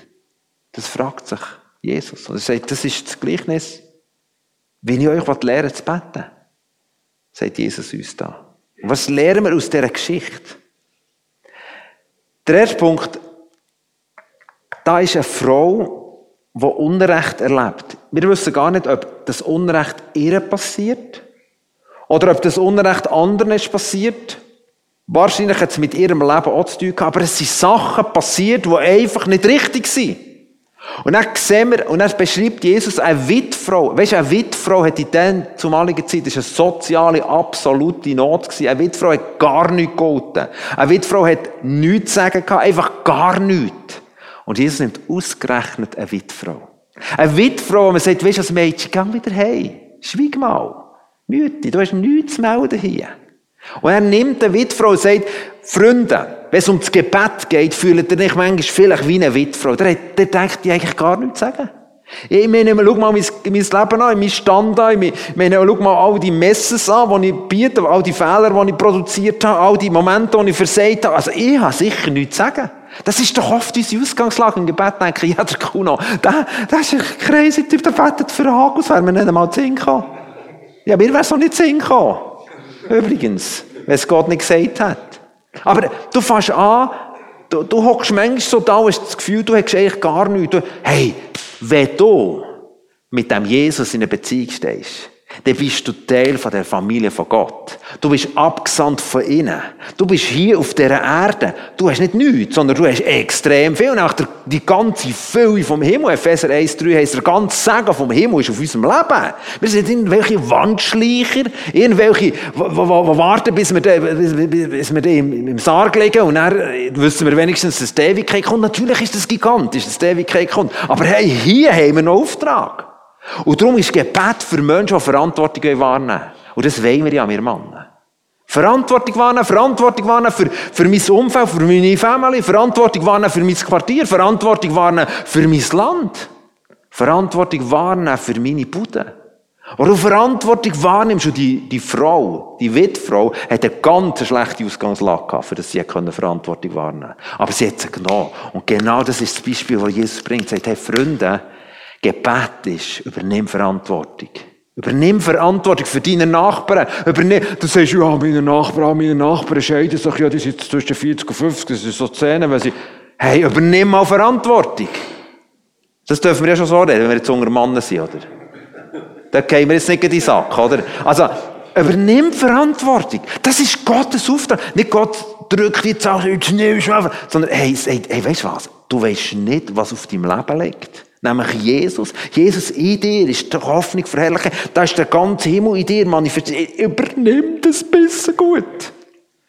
Das fragt sich Jesus. Und er sagt, das ist das Gleichnis, wenn ich euch lernen zu beten, sagt Jesus uns da. Und was lernen wir aus dieser Geschichte? Der erste Punkt, da ist eine Frau, die Unrecht erlebt. Wir wissen gar nicht, ob das Unrecht ihr passiert, oder ob das Unrecht anderen ist passiert. Wahrscheinlich hat es mit ihrem Leben auch zu tun gehabt, aber es sind Sachen passiert, die einfach nicht richtig sind. Und dann sehen wir, und dann beschreibt Jesus eine Witfrau. Weisst du, eine Witfrau hat in der zumaligen Zeit, das war eine soziale, absolute Not gewesen. Eine Witfrau hat gar nichts gegolten. Eine Witfrau hat nichts zu sagen gehabt, einfach gar nichts. Und Jesus nimmt ausgerechnet eine Witfrau. Eine Witfrau, wo man sagt, weisst du, als Mädchen, geh wieder heim. Schweig mal. Mütti, du hast nichts zu melden hier. Und er nimmt eine Witfrau und sagt, Freunde, wenn es um das Gebet geht, fühlt ihr nicht manchmal vielleicht wie eine Witfrau. Der, der denkt, die eigentlich gar nichts zu sagen. Ich meine, schau mal mein, mein Leben an, mein Stand an, ich meine, schau mal all die Messes an, die ich biete, all die Fehler, die ich produziert habe, all die Momente, die ich versagt habe. Also ich habe sicher nichts zu sagen. Das ist doch oft unsere Ausgangslage im Gebet. Denke ich, ja, der Kuno, der, der ist ein crazy Typ, der betet für einen Haken, als wäre mir nicht einmal zu Sinn gekommen. Ja, mir wäre es auch nicht zu Sinn gekommen. Übrigens, wenn es Gott nicht gesagt hat. Aber du fängst an, du, du hockst manchmal so da, hast das Gefühl, du hättest eigentlich gar nichts. Du, hey, wenn du mit dem Jesus in einer Beziehung stehst, dann bist du Teil von der Familie von Gott. Du bist abgesandt von innen. Du bist hier auf dieser Erde. Du hast nicht nichts, sondern du hast extrem viel. Und auch die ganze Fülle vom Himmel, Epheser eins drei heisst, der ganze Segen vom Himmel ist auf unserem Leben. Wir sind irgendwelche Wandschleicher, irgendwelche, die warten, bis wir, da, bis wir da im, im Sarg liegen und dann wissen wir wenigstens, dass die Ewigkeit kommt. Natürlich ist das gigantisch, dass die Ewigkeit kommt. Aber hey, hier haben wir einen Auftrag. Und darum ist Gebet für Menschen, die Verantwortung wahrnehmen. Und das wollen wir ja, wir Männer. Verantwortung wahrnehmen, Verantwortung wahrnehmen für, für mein Umfeld, für meine Familie, Verantwortung wahrnehmen für mein Quartier, Verantwortung wahrnehmen für mein Land, Verantwortung wahrnehmen für meine Bude. Wenn du Verantwortung wahrnimmst, und die, die Frau, die Witfrau, hat eine ganz schlechte Ausgangslage gehabt, für das sie Verantwortung wahrnehmen konnte. Aber sie hat sie genommen. Und genau das ist das Beispiel, das Jesus bringt. Er sagt, hey Freunde, Gebet ist, übernimm Verantwortung. Übernimm Verantwortung für deine Nachbarn. Übernimm, du sagst, ja, meine Nachbarn, meine Nachbarn scheiden sich, ja, die sind zwischen vierzig und fünfzig, das sind so Szenen, weil sie, hey, übernimm mal Verantwortung. Das dürfen wir ja schon so reden, wenn wir jetzt unter Mannen sind, oder? Da gehen wir jetzt nicht in den Sack, oder? Also, übernimm Verantwortung. Das ist Gottes Auftrag. Nicht Gott drückt jetzt auch, jetzt nimmst du, sondern, hey, hey, weisst du was? Du weisst nicht, was auf deinem Leben liegt. Nämlich Jesus. Jesus in dir ist die Hoffnung verherrlichen. Da ist der ganze Himmel in dir manifestiert. Übernimm das bisschen gut.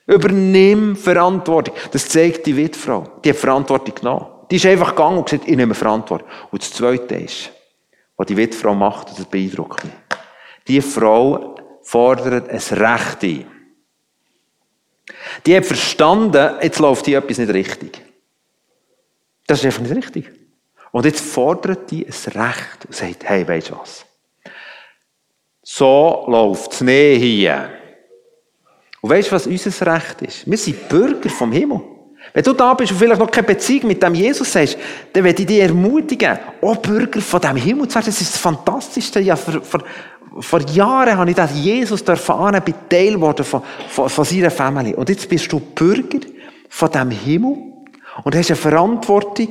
Übernimm Verantwortung. Das zeigt die Witfrau. Die hat Verantwortung genommen. Die ist einfach gegangen und gesagt, ich nehme Verantwortung. Und das Zweite ist, was die Witfrau macht, und das beeindruckt mich. Die Frau fordert ein Recht ein. Die hat verstanden, jetzt läuft hier etwas nicht richtig. Das ist einfach nicht richtig. Und jetzt fordert die ein Recht und sagt, hey, weisst du was? So läuft es nicht hier. Und weisst du, was unser Recht ist? Wir sind Bürger vom Himmel. Wenn du da bist und vielleicht noch keine Beziehung mit dem Jesus hast, dann werde ich dich ermutigen, auch Bürger von diesem Himmel zu werden. Das ist das Fantastischste. Ja, vor, vor, vor Jahren habe ich das Jesus annehmen, bin Teil geworden von, von, von seiner Familie. Und jetzt bist du Bürger von diesem Himmel und hast eine Verantwortung,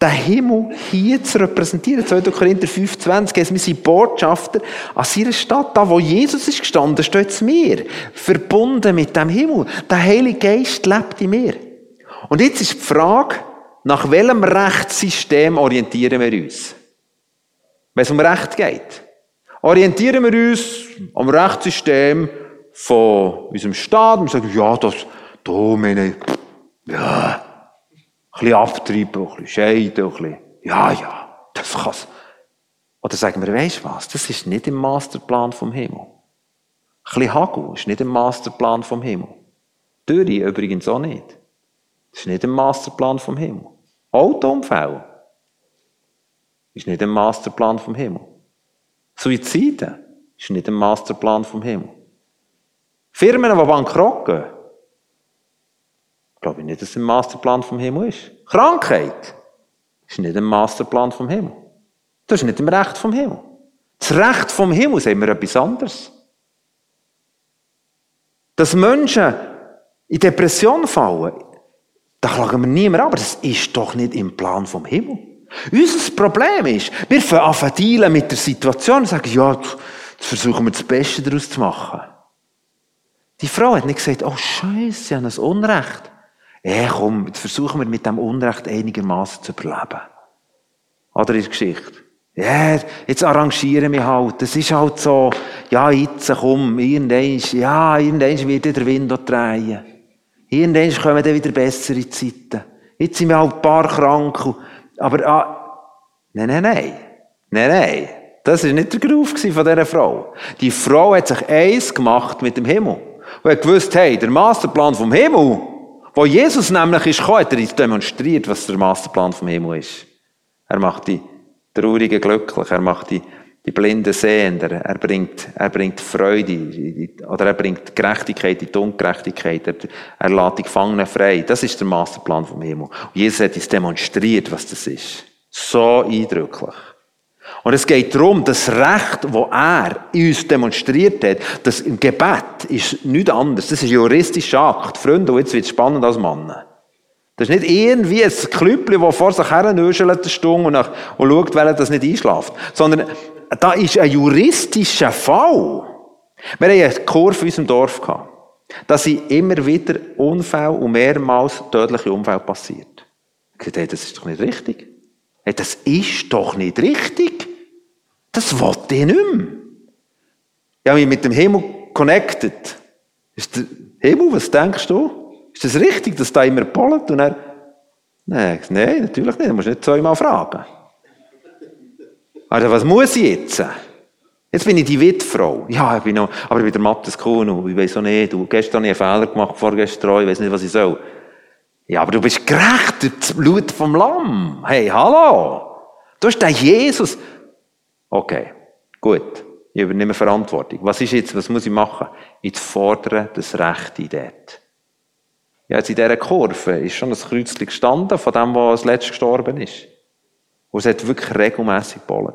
den Himmel hier zu repräsentieren. zweiter Korinther fünf zwanzig heißt, wir sind Botschafter an seiner Stadt. Da, wo Jesus ist gestanden, steht es mir. Verbunden mit dem Himmel. Der Heilige Geist lebt in mir. Und jetzt ist die Frage, nach welchem Rechtssystem orientieren wir uns? Wenn es um Recht geht. Orientieren wir uns am Rechtssystem von unserem Staat und sagen, ja, das, da meine, ja, ein bisschen abtreiben, ein bisschen scheiden, ein bisschen, ja, ja, das kann's. Oder sagen wir, weisst du was, das ist nicht im Masterplan vom Himmel. Ein bisschen Hagel ist nicht im Masterplan vom Himmel. Dürre übrigens auch nicht. Das ist nicht im Masterplan vom Himmel. Autounfälle ist nicht im Masterplan vom Himmel. Suizide ist nicht im Masterplan vom Himmel. Firmen, die bankrott gehen, glaube ich nicht, dass es ein Masterplan vom Himmel ist. Krankheit ist nicht ein Masterplan vom Himmel. Das ist nicht im Recht vom Himmel. Das Recht vom Himmel sehen wir etwas anderes. Dass Menschen in Depression fallen, da klagen wir niemand, aber das ist doch nicht im Plan vom Himmel. Unser Problem ist, wir fangen an zu dealen mit der Situation und sagen, ja, jetzt versuchen wir das Beste daraus zu machen. Die Frau hat nicht gesagt, oh Scheiße, sie haben ein Unrecht. Ja, komm, jetzt versuchen wir mit diesem Unrecht einigermaßen zu überleben. Oder in der Geschichte. Ja, jetzt arrangieren wir halt. Das ist halt so, ja, jetzt komm, irgendwann, ja, irgendwann wird der Wind auch drehen. Irgendwann kommen dann wieder bessere Zeiten. Jetzt sind wir halt ein paar krank. Aber, ah, nein, nein, nein. Nein, nein. Das war nicht der Gruf von dieser Frau. Die Frau hat sich eins gemacht mit dem Himmel. Und hat gewusst, hey, der Masterplan vom Himmel, wo Jesus nämlich ist, hat er demonstriert, was der Masterplan vom Himmel ist. Er macht die Traurigen glücklich, er macht die, die Blinden sehend, er, er bringt, er bringt Freude, oder er bringt Gerechtigkeit in die Ungerechtigkeit, er, er lässt die Gefangenen frei. Das ist der Masterplan vom Himmel. Und Jesus hat uns demonstriert, was das ist. So eindrücklich. Und es geht darum, das Recht, das er in uns demonstriert hat, das im Gebet ist nichts anderes. Das ist ein juristischer Akt. Freunde, und jetzt wird es spannend als Mann. Das ist nicht irgendwie ein Klüppchen, das vor sich her nöschelt eine Stunde und, nach, und schaut, weil er das nicht einschläft. Sondern da ist ein juristischer Fall. Wir hatten eine Kurve in unserem Dorf gehabt. Da sind immer wieder Unfälle und mehrmals tödliche Unfälle passiert. Ich dachte, hey, das ist doch nicht richtig. Hey, das ist doch nicht richtig. Das wollte ich nicht mehr. Ich habe mich mit dem Himmel connected. Ist der Himmel, was denkst du? Ist das richtig, dass da immer pollet? Und er, nein, nein, natürlich nicht. Du musst nicht zweimal fragen. Also, was muss ich jetzt? Jetzt bin ich die Witfrau. Ja, ich bin noch, aber ich bin der Matthias «Kuno», ich weiss auch nicht, du, gestern habe ich einen Fehler gemacht, vorgestern, ich weiss nicht, was ich soll. Ja, aber du bist gerecht, das Blut vom Lamm. Hey, hallo. Du bist der Jesus. Okay, gut. Ich übernehme Verantwortung. Was ist jetzt, was muss ich machen? Ich fordere das Recht in dort. Ja, jetzt in dieser Kurve ist schon ein Kreuzchen gestanden, von dem, der als letztes gestorben ist. Und es hat wirklich regelmässig geballt.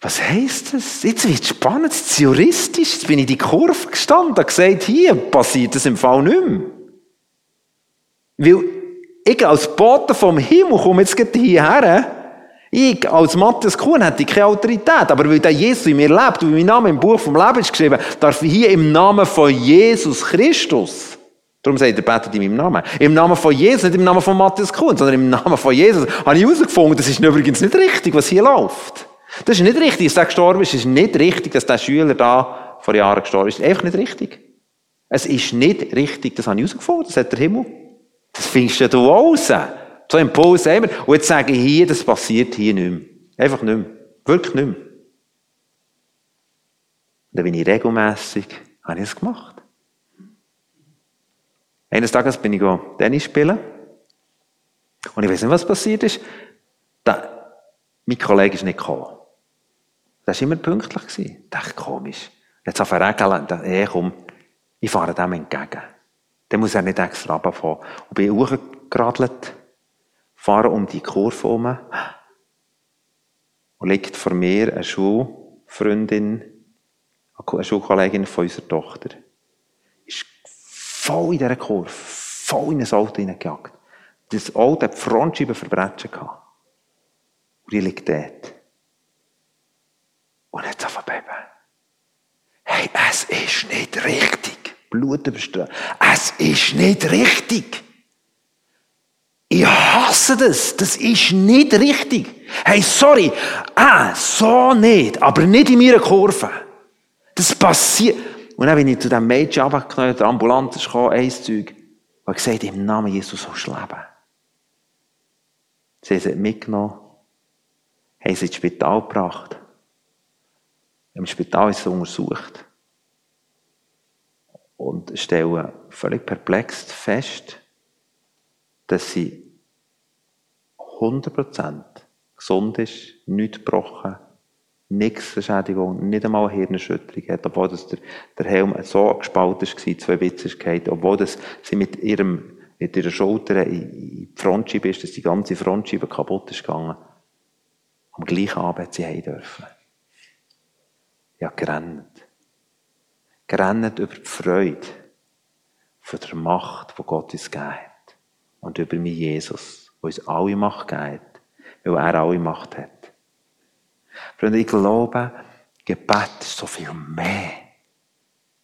Was heisst das? Jetzt wird es spannend, es ist juristisch. Jetzt bin ich in die Kurve gestanden und gesagt, hier passiert das im Fall nicht mehr. Weil ich als Bote vom Himmel komme jetzt gerade hierher. Ich als Matthias Kuhn hätte keine Autorität. Aber weil der Jesus in mir lebt und mein Name im Buch vom Leben ist geschrieben, darf ich hier im Namen von Jesus Christus. Darum sagt er, betet in meinem Namen. Im Namen von Jesus, nicht im Namen von Matthias Kuhn, sondern im Namen von Jesus. Habe ich herausgefunden, das ist übrigens nicht richtig, was hier läuft. Das ist nicht richtig, dass der gestorben ist. Es ist nicht richtig, dass der Schüler da vor Jahren gestorben ist. Das ist einfach nicht richtig. Es ist nicht richtig. Das habe ich herausgefunden. Das hat der Himmel. Das findest ja du raus. So Impuls immer. Und jetzt sage ich hier, das passiert hier nicht mehr. Einfach nicht mehr. Wirklich nicht mehr. Und dann bin ich regelmässig, habe ich es gemacht. Eines Tages bin ich Tennis spielen. Und ich weiß nicht, was passiert ist. Da mein Kollege ist nicht gekommen. Der war immer pünktlich. Ich dachte, komisch. Jetzt hat er regeln. Hey, komm, ich fahre dem entgegen. Dann muss er nicht extra runterfahren. Und bin hochgeradelt, fahre um die Kurve herum. Und liegt vor mir eine Schulfreundin, eine Schulkollegin von unserer Tochter. Ist voll in dieser Kurve, voll in ein Auto hineingejagt. Das Auto hat die Frontscheibe verbrechen gehabt. Und ich liege dort. Und jetzt auf Beben. Hey, es ist nicht richtig. Blut überströmt. Es ist nicht richtig. Ich hasse das. Das ist nicht richtig. Hey, sorry. Ah, so nicht. Aber nicht in meiner Kurve. Das passiert. Und dann bin ich zu diesem Mädchen runtergeknallt, der Ambulant ist gekommen, ein Zeug. Und gesagt, im Namen Jesus sollst du leben. Sie hat mitgenommen. Haben sie ins Spital gebracht. Im Spital ist sie untersucht. Und stellen völlig perplex fest, dass sie hundert Prozent gesund ist, nichts gebrochen, nichts Schädigung, nicht einmal eine Hirnerschütterung hat, obwohl das der, der Helm so gespalten war, zwei Witzigkeiten, obwohl das sie mit ihrem, mit ihrer Schulter in die Frontscheibe ist, dass die ganze Frontscheibe kaputt ist gegangen. Am gleichen Abend hat sie heim dürfen. Ja, gerannt. Gerannt über die Freude von der Macht, die Gott uns gegeben hat. Und über mich Jesus, der uns alle Macht gegeben hat, weil er alle Macht hat. Freunde, ich glaube, Gebet ist so viel mehr,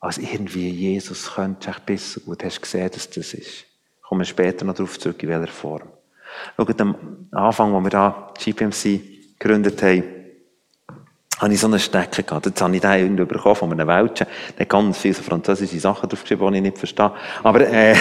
als irgendwie Jesus könnte. Ich bin so gut, hast du gesehen, dass das ist. Kommen wir später noch darauf zurück, in welcher Form. Schaut, am Anfang, als wir da G P M C gegründet haben, habe ich so einen Stecker gehabt. Jetzt habe ich den irgendwie bekommen von einem Welschen. Der hat ganz viele so französische Sachen draufgeschrieben, die ich nicht verstehe. Aber, äh,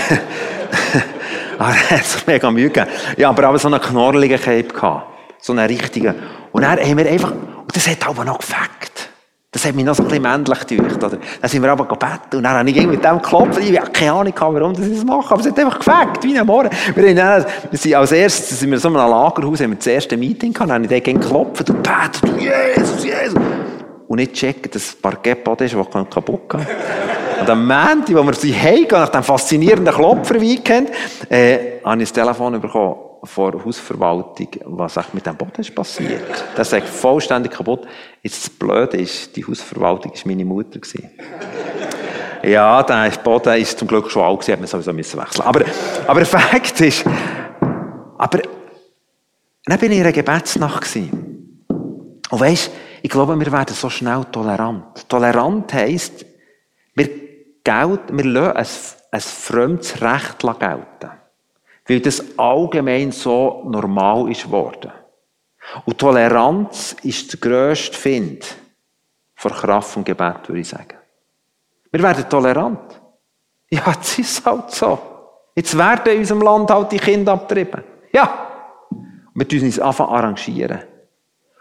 aber er hat sich mega Mühe gegeben. Ja, aber auch so einen knorreligen Cape gehabt. So einen richtigen. Und dann haben wir einfach, und das hat aber noch gefackt. Das hat mich noch so ein bisschen männlich gedeucht, oder? Dann sind wir aber gebeten und dann habe ich irgendwie mit dem geklopft. Ich habe keine Ahnung, warum das ich das mache, aber es hat einfach gefackt, wie am Morgen. Wir haben dann, wir sind als erstes, sind wir in so einem Lagerhaus, haben wir das erste Meeting gehabt, dann habe ich dort geklopft und gebetet, Jesus, Jesus. Und nicht checken, dass das Parkettboden ist, der kaputt geht. Und am Montag, als wir zu Hause gehen, nach diesem faszinierenden Klopfer-Weekend, äh, habe ich das Telefon bekommen vor der Hausverwaltung, was eigentlich mit dem Boden ist passiert. Das ist vollständig kaputt. Jetzt das Blöde ist, die Hausverwaltung war meine Mutter. Ja, der Boden ist zum Glück schon alt gewesen, hat man sowieso müssen wechseln. Aber, aber der Fakt ist, aber, dann bin ich in einer Gebetsnacht gewesen. Und weisst, ich glaube, wir werden so schnell tolerant. Tolerant heisst, wir, gelten, wir lassen ein, ein fremdes Recht gelten. Weil das allgemein so normal ist worden. Und Toleranz ist der grösste Find vor Kraft und Gebet, würde ich sagen. Wir werden tolerant. Ja, jetzt ist es halt so. Jetzt werden in unserem Land halt die Kinder abgetrieben. Ja. Und wir uns anfangen zu arrangieren.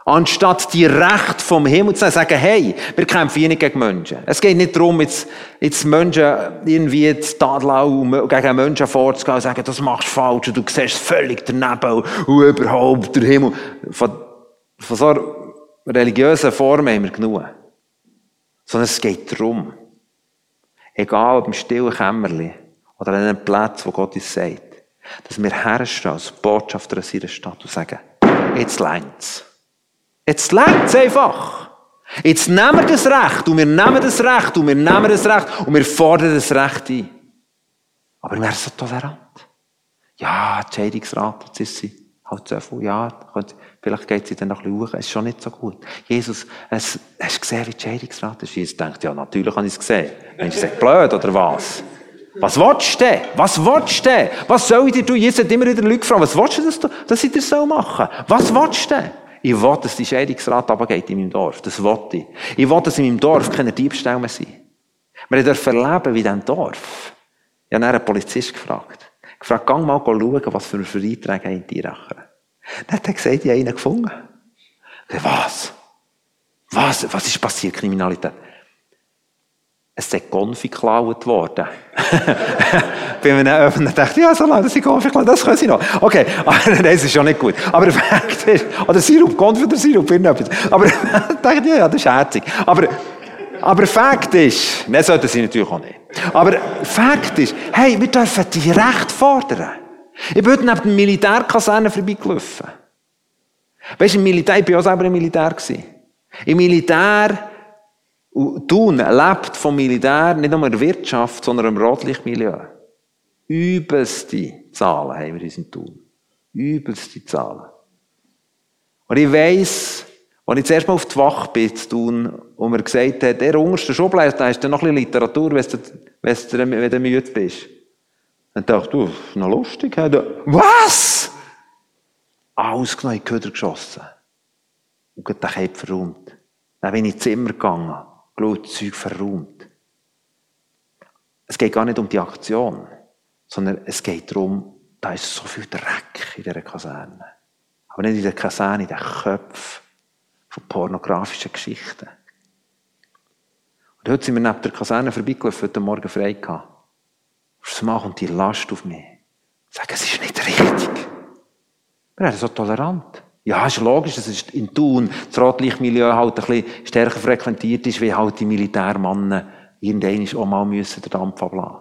Anstatt die Rechte vom Himmel zu sagen, hey, wir kämpfen hier nicht gegen Menschen. Es geht nicht darum, jetzt, jetzt Menschen irgendwie zu tadeln, gegen Menschen vorzugehen und zu sagen, das machst du falsch und du siehst völlig daneben und überhaupt der Himmel. Von, von so einer religiösen Form haben wir genug. Sondern es geht darum, egal ob im stillen Kämmerchen oder an einem Platz, wo Gott uns sagt, dass wir herstellen als Botschafter in seiner Stadt und sagen, jetzt längt's. Jetzt läuft es einfach. Jetzt nehmen wir das Recht und wir nehmen das Recht und wir nehmen das Recht und wir fordern das Recht ein. Aber wir sind so tolerant. Ja, Entscheidungsrat, jetzt ist sie halt so viel. Ja, vielleicht geht sie dann noch ein bisschen hoch. Es ist schon nicht so gut. Jesus, hast du gesehen, wie der Entscheidungsrat ist? Jesus denkt, ja, natürlich habe ich es gesehen. Mensch, ist das blöd oder was? Was willst du denn? Was willst du denn? Was soll ich dir tun? Jesus hat immer wieder Leute gefragt, was willst du, dass ich dir so machen soll? Was willst du denn? Ich will, dass die Scheidungsrate runtergeht in meinem Dorf. Das will ich. Ich will, dass in meinem Dorf keine Diebstähle mehr sind. Wir dürfen erleben, wie in diesem Dorf. Ich habe einen Polizist gefragt. Ich habe gefragt, geh mal schauen, was für ein Einträge in Thierachern haben. Dann hat er gesagt, ich habe einen gefunden. Ich habe gesagt, was? Was? Was ist passiert? Kriminalität? Es sind Konfi geklaut worden. Bei einem Öffner dachte ich, ja, so lange, das sind Konfi geklaut, das können sie noch. Okay, nein, das ist schon nicht gut. Aber der Fakt ist, oder Sirup, Konfi oder Sirup, irgendetwas. Aber ich dachte, ja, ja, das ist herzig. Aber, aber Fakt ist, das sollten sie natürlich auch nicht. Aber Fakt ist, hey, wir dürfen die Rechte fordern. Ich bin heute neben der Militärkaserne vorbeigelaufen. Weißt du, im Militär, ich war auch selber im Militär. Im Militär, und Thun lebt vom Militär nicht nur in der Wirtschaft, sondern im Rotlichtmilieu. Übelste Zahlen haben wir in diesem Thun. Übelste Zahlen. Und ich weiss, als ich zuerst mal auf die Wache bin zu Thun, und mir gesagt hat, der unterste Schublade, da hast du noch ein bisschen Literatur, wenn du, wenn du müde bist. Dann dachte ich, du, das ist noch lustig. Was? Alles genau in die Köder geschossen. Und gerade den Kopf verräumt. Dann bin ich ins Zimmer gegangen, geschaut, das Zeug verräumt. Es geht gar nicht um die Aktion, sondern es geht darum, da ist so viel Dreck in dieser Kaserne. Aber nicht in der Kaserne, in den Köpfen von pornografischen Geschichten. Und heute sind wir neben der Kaserne vorbeigelaufen, heute Morgen frei gehabt. Das Mal kommt die Last auf mich. Ich sage, es ist nicht richtig. Wir werden so tolerant. Ja, ist logisch, dass es in Thun das Rotlichtmilieu halt ein bisschen stärker frequentiert ist, wie halt die Militärmannen irgendwann auch mal müssen den Dampf ablassen.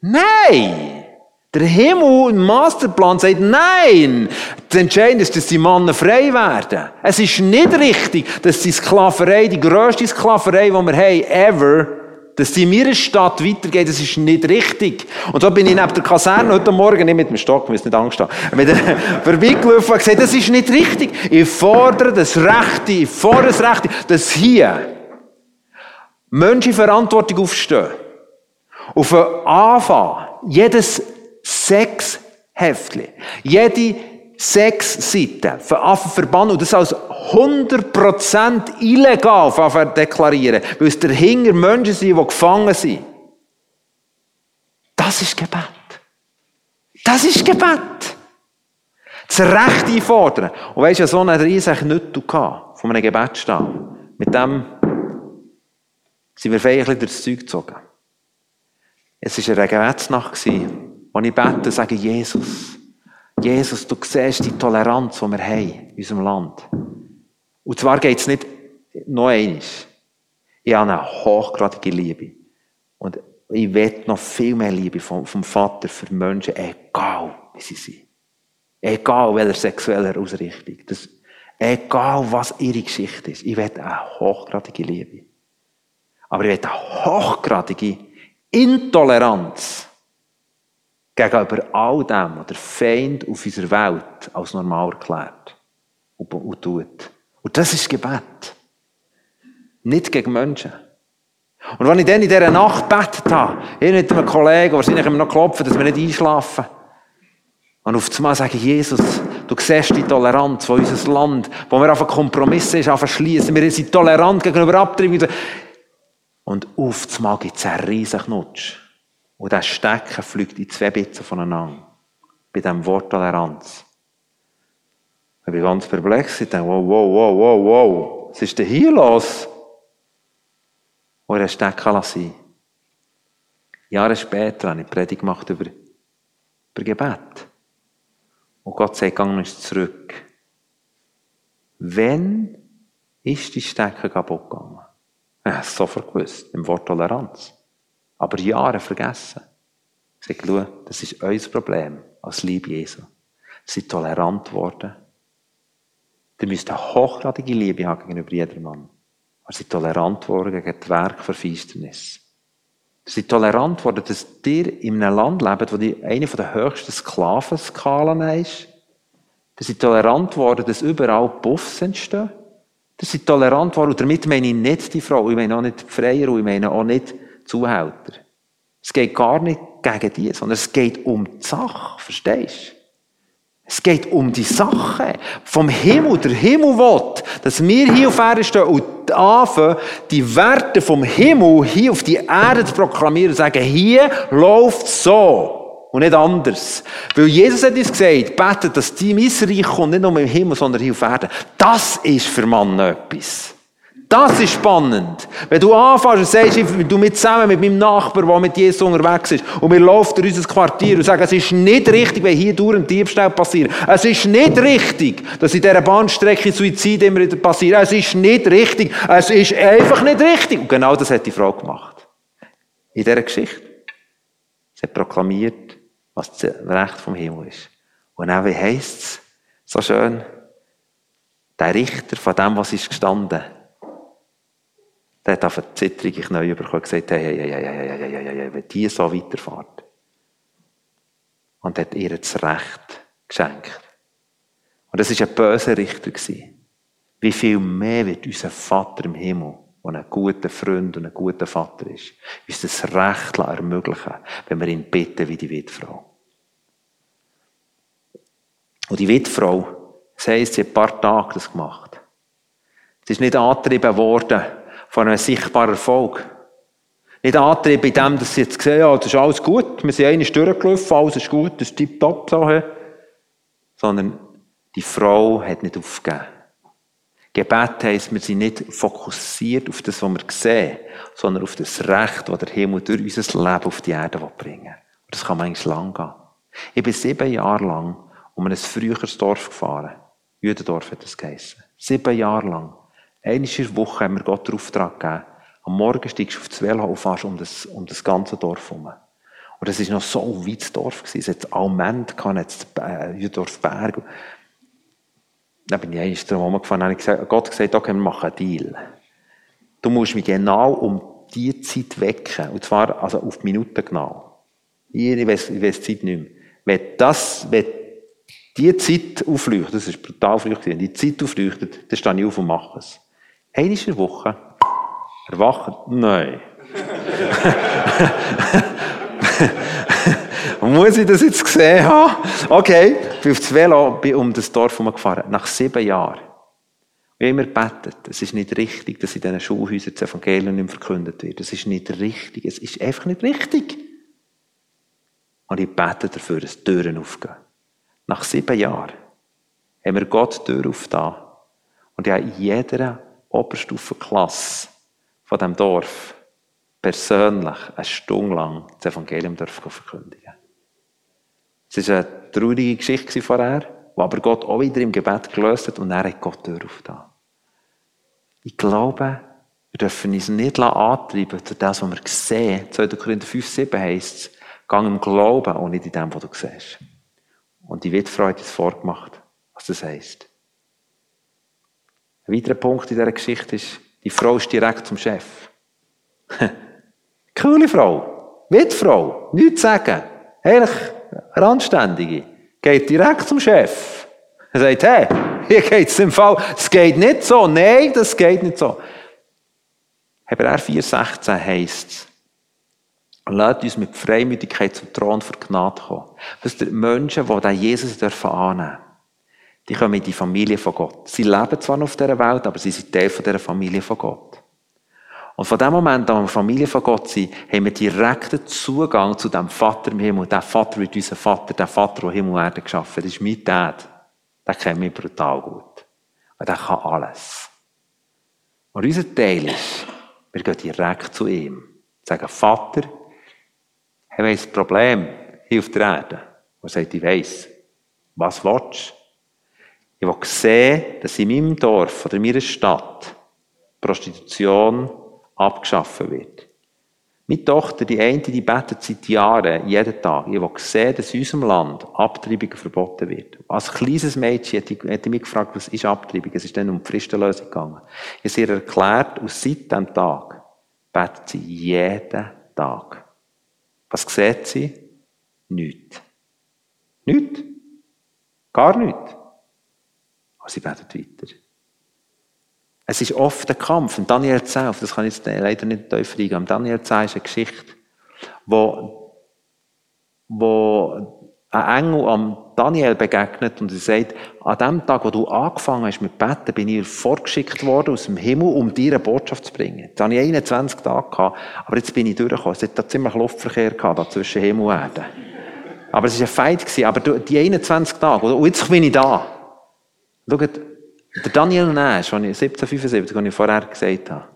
Nein! Der Himmel im Masterplan sagt, nein! Das Entscheidende ist, dass die Männer frei werden. Es ist nicht richtig, dass die Sklaverei, die grösste Sklaverei, die wir haben, ever, dass die in meiner Stadt weitergeht, das ist nicht richtig. Und so bin ich neben der Kaserne heute Morgen, nicht mit dem Stock, müsst nicht Angst haben, mit dem vorbeigelaufen und gesagt, das ist nicht richtig. Ich fordere das Rechte, ich fordere das Rechte, dass hier Menschen in Verantwortung aufstehen. Auf den Anfang, jedes Sexheftchen, jede Sexseite, von Anfang verbannen und das als hundert Prozent illegal deklarieren, weil es dahinter Menschen sind, die gefangen sind. Das ist Gebet. Das ist Gebet. Das Recht einfordern. Und weisst du, so einen riesen Knüttel gehabt, von einem Gebetstab. Mit dem sind wir vielleicht ein bisschen durchs Zeug gezogen. Es war eine Gebetsnacht, wo ich bete und sage, Jesus, Jesus, du siehst die Toleranz, die wir haben in unserem Land. Und zwar geht es nicht noch einmal. Ich habe eine hochgradige Liebe. Und ich will noch viel mehr Liebe vom, vom Vater für Menschen, egal wie sie sind. Egal welcher sexueller Ausrichtung. Das, egal was ihre Geschichte ist. Ich will eine hochgradige Liebe. Aber ich will eine hochgradige Intoleranz gegenüber all dem, was der Feind auf unserer Welt als normal erklärt und tut. Und das ist Gebet. Nicht gegen Menschen. Und wenn ich dann in dieser Nacht gebetet habe, hier mit einem Kollegen, wahrscheinlich können wir noch klopfen, dass wir nicht einschlafen. Und auf einmal sage ich, Jesus, du siehst die Toleranz von unserem Land, wo wir auf Kompromisse schließen, wir sind tolerant gegenüber Abtreibung. Und auf einmal gibt es einen riesen Knutsch. Und das Stecken fliegt in zwei Bitzen voneinander. Bei diesem Wort Toleranz. Ich bin ganz perplex. Ich denke, wow, wow, wow, wow, wow. Was ist denn hier los? Und er stecken lassen. Jahre später habe ich eine Predigt gemacht über, über Gebet. Und Gott sei Dank ist zurück. Wenn ist die Stecken kaputt gegangen? Ich habe es sofort gewusst, im Wort Toleranz. Aber Jahre vergessen. Ich sage, schau, das ist unser Problem als Liebe Jesu. Sie sind tolerant geworden. Ihr müsst eine hochgradige Liebe haben gegenüber jedem Mann. Aber sie sind tolerant geworden gegen das Werk von Finsternis. Sie sind tolerant geworden, dass ihr in einem Land lebt, wo die eine der höchsten Sklavenskalen ist. Sie sind tolerant geworden, dass überall Puffs entstehen. Sie sind tolerant geworden, und damit meine ich nicht die Frau, ich meine auch nicht die Freier, und ich meine auch nicht Zuhälter. Es geht gar nicht gegen die, sondern es geht um die Sache, verstehst du? Es geht um die Sache. Vom Himmel, der Himmel will, dass wir hier auf Erde stehen und anfangen, die Werte vom Himmel hier auf die Erde zu proklamieren und sagen, hier läuft es so und nicht anders. Weil Jesus hat uns gesagt, betet, dass die Reich kommt, nicht nur im Himmel, sondern hier auf Erde. Das ist für Mann etwas. Das ist spannend. Wenn du anfängst und sagst, du mit zusammen mit meinem Nachbarn, der mit Jesus unterwegs ist, und wir laufen durch unser Quartier und sagen, es ist nicht richtig, wenn hier durch ein Diebstahl passiert. Es ist nicht richtig, dass in dieser Bahnstrecke Suizid immer wieder passiert. Es ist nicht richtig. Es ist einfach nicht richtig. Und genau das hat die Frau gemacht. In dieser Geschichte. Sie hat proklamiert, was das Recht vom Himmel ist. Und auch, wie heisst es? So schön. Der Richter von dem, was ist gestanden. Der hat auf eine zittrige Knie bekommen und gesagt, hey, hey, hey, hey, hey, hey, hey, hey, wenn die so weiterfährt. Und hat ihr das Recht geschenkt. Und das war ein böser Richter. Wie viel mehr wird unser Vater im Himmel, der ein guter Freund und ein guter Vater ist, uns das Recht ermöglichen, wenn wir ihn bitten wie die Witfrau. Und die Witfrau, das heisst, sie hat ein paar Tage das gemacht. Sie ist nicht angetrieben worden von einem sichtbaren Erfolg. Nicht antrieben bei dem, dass sie jetzt sehen, ja, das ist alles gut, wir sind einmal durchgelaufen, alles ist gut, das ist tipptopp. So. Sondern die Frau hat nicht aufgegeben. Gebet heisst, wir sind nicht fokussiert auf das, was wir sehen, sondern auf das Recht, das der Himmel durch unser Leben auf die Erde bringen will. Und das kann manchmal lang gehen. Ich bin sieben Jahre lang um ein früheres Dorf gefahren. Jüdendorf hat das geheissen. Sieben Jahre lang. Einmal in der Woche haben wir Gott den Auftrag gegeben, am Morgen steigst du auf das Velo und fährst um das, um das ganze Dorf herum. Und es war noch so weit das Dorf. Es hatte Almend, es hatte Jüdorfberg. Dann bin ich einmal drum herumgefahren und habe gesagt, Gott gesagt, okay, wir machen einen Deal. Du musst mich genau um diese Zeit wecken. Und zwar also auf die Minute genau. Ich weiss, ich weiss die Zeit nicht mehr. Wenn das, wenn die Zeit aufleuchtet, das war brutal früh, wenn die Zeit aufleuchtet, dann stehe ich auf und mache es. Einmal in der Woche. Erwachen? Nein. Muss ich das jetzt gesehen haben? Okay. Ich bin auf das Velo, bin um das Dorf herumgefahren. Nach sieben Jahren. Ich habe immer gebetet. Es ist nicht richtig, dass in diesen Schulhäusern das Evangelium nicht verkündet wird. Es ist nicht richtig. Es ist einfach nicht richtig. Und ich bete dafür, dass die Türen aufgehen. Nach sieben Jahren haben wir Gott die Tür aufgetan. Und ich habe in jeder Oberstufenklasse von diesem Dorf persönlich eine Stunde lang das Evangelium verkündigen. Es war eine traurige Geschichte vorher, die aber Gott auch wieder im Gebet gelöst hat und dann hat Gott die Tür aufgetan. Ich glaube, wir dürfen uns nicht antreiben zu dem, was wir sehen. zweiter Korinther fünf sieben heisst es, geh im Glauben und nicht in dem, was du siehst. Und die Witwe hat uns vorgemacht, was das heisst. Ein weiterer Punkt in dieser Geschichte ist, die Frau ist direkt zum Chef. Coole Frau, Witfrau, nichts zu sagen, ehrlich, eine Anständige, geht direkt zum Chef. Er sagt, hey, hier geht es im Fall, es geht nicht so, nein, das geht nicht so. Hebräer vier sechzehn heisst es, lasst uns mit Freimütigkeit zum Thron von Gnade kommen. Dass die Menschen, die Jesus annehmen dürfen, die kommen in die Familie von Gott. Sie leben zwar noch auf dieser Welt, aber sie sind Teil dieser Familie von Gott. Und von dem Moment, an wir Familie von Gott sind, haben wir direkten Zugang zu dem Vater im Himmel. Der Vater wird unser Vater, der Vater, der Himmel und Erde geschaffen hat. Das ist mein Dad. Den kennen wir brutal gut. Und der kann alles. Und unser Teil ist, wir gehen direkt zu ihm. Wir sagen, Vater, haben wir ein Problem hier auf der Erde? Und er sagt, ich weiss, was willst du? Ich will sehen, dass in meinem Dorf oder in meiner Stadt Prostitution abgeschaffen wird. Meine Tochter, die eine, die betet seit Jahren, jeden Tag. Ich will sehen, dass in unserem Land Abtreibung verboten wird. Als kleines Mädchen hat mich gefragt, was ist Abtreibung? Es ist dann um die Fristenlösung gegangen. Ich habe ihr erklärt, und seit diesem Tag betet sie jeden Tag. Was sieht sie? Nichts. Nichts. Gar nichts. Aber sie betet weiter. Es ist oft ein Kampf. Und Daniel zehn, das kann ich jetzt leider nicht tiefer eingehen. Daniel zehn ist eine Geschichte, wo, wo ein Engel am Daniel begegnet und er sagt, an dem Tag, wo du angefangen hast mit Beten, bin ich vorgeschickt worden aus dem Himmel, um dir eine Botschaft zu bringen. Da hatte ich einundzwanzig Tage gehabt, aber jetzt bin ich durchgekommen. Es hat da ziemlich Luftverkehr gehabt, da zwischen Himmel und Erde. Aber es war ein Fight, aber die einundzwanzig Tage, und jetzt bin ich da. Schaut, der Daniel Nash, siebzehn fünfundsiebzig, den ich vorher gesagt habe,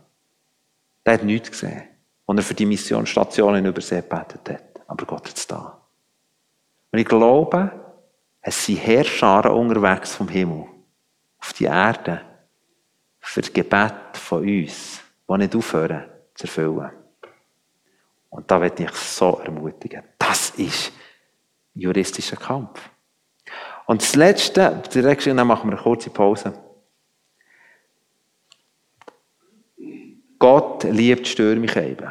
der hat nichts gesehen, als er für die Missionsstation in Übersee gebetet hat. Aber Gott hat es da. Und ich glaube, es sind Heerscharen unterwegs vom Himmel auf die Erde für das Gebet von uns, das nicht aufhören zu erfüllen. Und da möchte ich so ermutigen. Das ist ein juristischer Kampf. Und das Letzte, dann machen wir eine kurze Pause. Gott liebt stürmische Eben.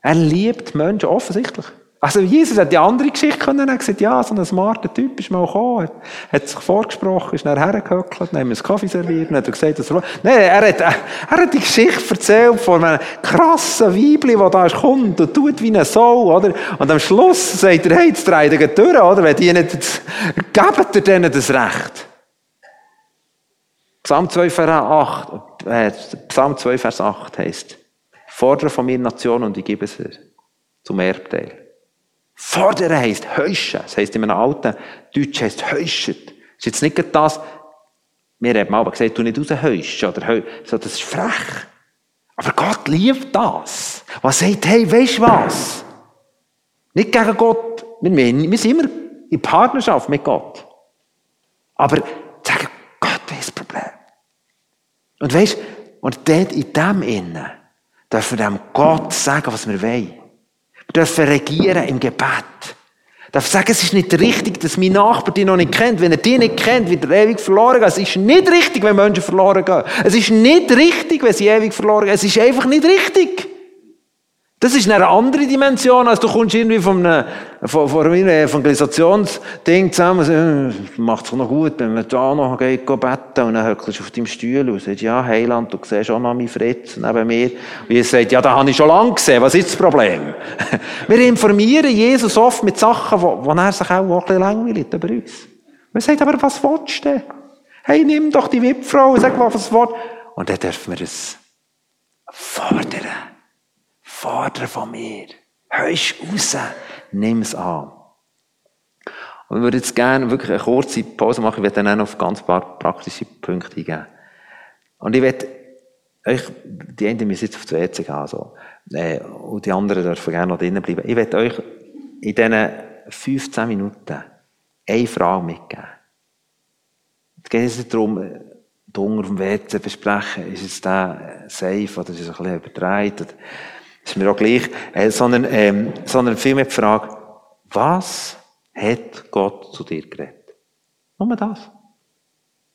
Er liebt Menschen, offensichtlich. Also Jesus hat die andere Geschichte können, er hat gesagt, ja, so ein smarter Typ ist mal gekommen, er hat sich vorgesprochen, ist nachher hergehöckelt, dann haben wir einen Kaffee serviert, dann hat er gesagt, dass er... Nein, er hat, er hat die Geschichte erzählt von einem krassen Weibli, der da kommt und tut wie eine Sau, oder? Und am Schluss sagt er, hey, jetzt dreht er durch, oder? Wenn die nicht, jetzt, gebt ihr denen das Recht. Psalm zwei, Vers acht, äh, Psalm zwei, Vers acht heisst, fordere von mir Nation und ich gebe es zum Erbteil. Fordern heisst heuschen. Das heisst in einem alten Deutsch heisst heuschen. Das ist jetzt nicht das, wir haben mal gesagt, du nicht rausheuschen oder heu, so, das ist frech. Aber Gott liebt das. Was sagt, hey, weisst du was? Nicht gegen Gott. Wir, wir sind immer in Partnerschaft mit Gott. Aber sagen, Gott weiss das Problem. Und weisst, und dort in dem Innen dürfen wir dem Gott sagen, was wir wollen. Wir dürfen regieren im Gebet. Wir dürfen sagen, es ist nicht richtig, dass mein Nachbar dich noch nicht kennt. Wenn er dich nicht kennt, wird er ewig verloren gehen. Es ist nicht richtig, wenn Menschen verloren gehen. Es ist nicht richtig, wenn sie ewig verloren gehen. Es ist einfach nicht richtig. Das ist eine andere Dimension, als du kommst irgendwie von einem, von, von einem Evangelisationsding zusammen. Macht es noch gut, wenn man da noch geht, geht beten und dann hörst du auf deinem Stuhl und sagst, ja, Heiland, du siehst auch noch meinen Fritz neben mir. Und ihr sagt, ja, das habe ich schon lange gesehen, was ist das Problem? Wir informieren Jesus oft mit Sachen, wo, wo er sich auch ein bisschen langweilt über uns. Man sagt, aber was willst du denn? Hey, nimm doch die Wipfrau und sag, was willst du? Und dann dürfen wir es fordern. Vater von mir, hörst raus, nimm es an. Und ich würde jetzt gerne wirklich eine kurze Pause machen, ich werde dann auch noch auf ganz paar praktische Punkte eingehen. Und ich werde euch, die einen müssen jetzt auf die W C gehen, also, äh, und die anderen dürfen gerne noch drinnen bleiben. Ich werde euch in diesen fünfzehn Minuten eine Frage mitgeben. Es geht jetzt nicht darum, Hunger auf dem W C besprechen, ist jetzt der safe oder ist es ein bisschen übertreibt oder... Das ist mir auch gleich, äh, sondern, ähm, sondern vielmehr die Frage, was hat Gott zu dir geredet? Nur das.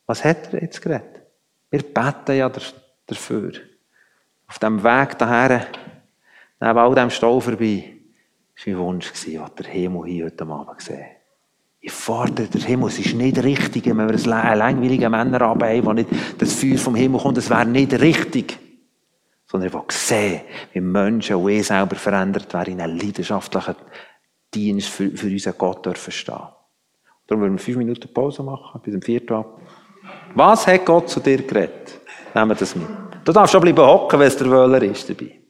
Was hat er jetzt geredet? Wir beten ja dafür. Auf dem Weg daher, neben all dem Stau vorbei, war mein Wunsch, was der Himmel hier heute Abend gesehen. Ich fordere den Himmel. Es ist nicht richtig, wenn wir einen langweiligen Männerabend haben, wo nicht das Feuer vom Himmel kommt. Es wäre nicht richtig. Sondern ich will sehen, wie Menschen und ich selber verändert werden, in einem leidenschaftlichen Dienst für, für unseren Gott dürfen stehen. Darum wollen wir fünf Minuten Pause machen, bis zum vierten ab. Was hat Gott zu dir geredet? Nehmen wir das mit. Du darfst schon bleiben hocken, wenn es der Wöhler ist dabei.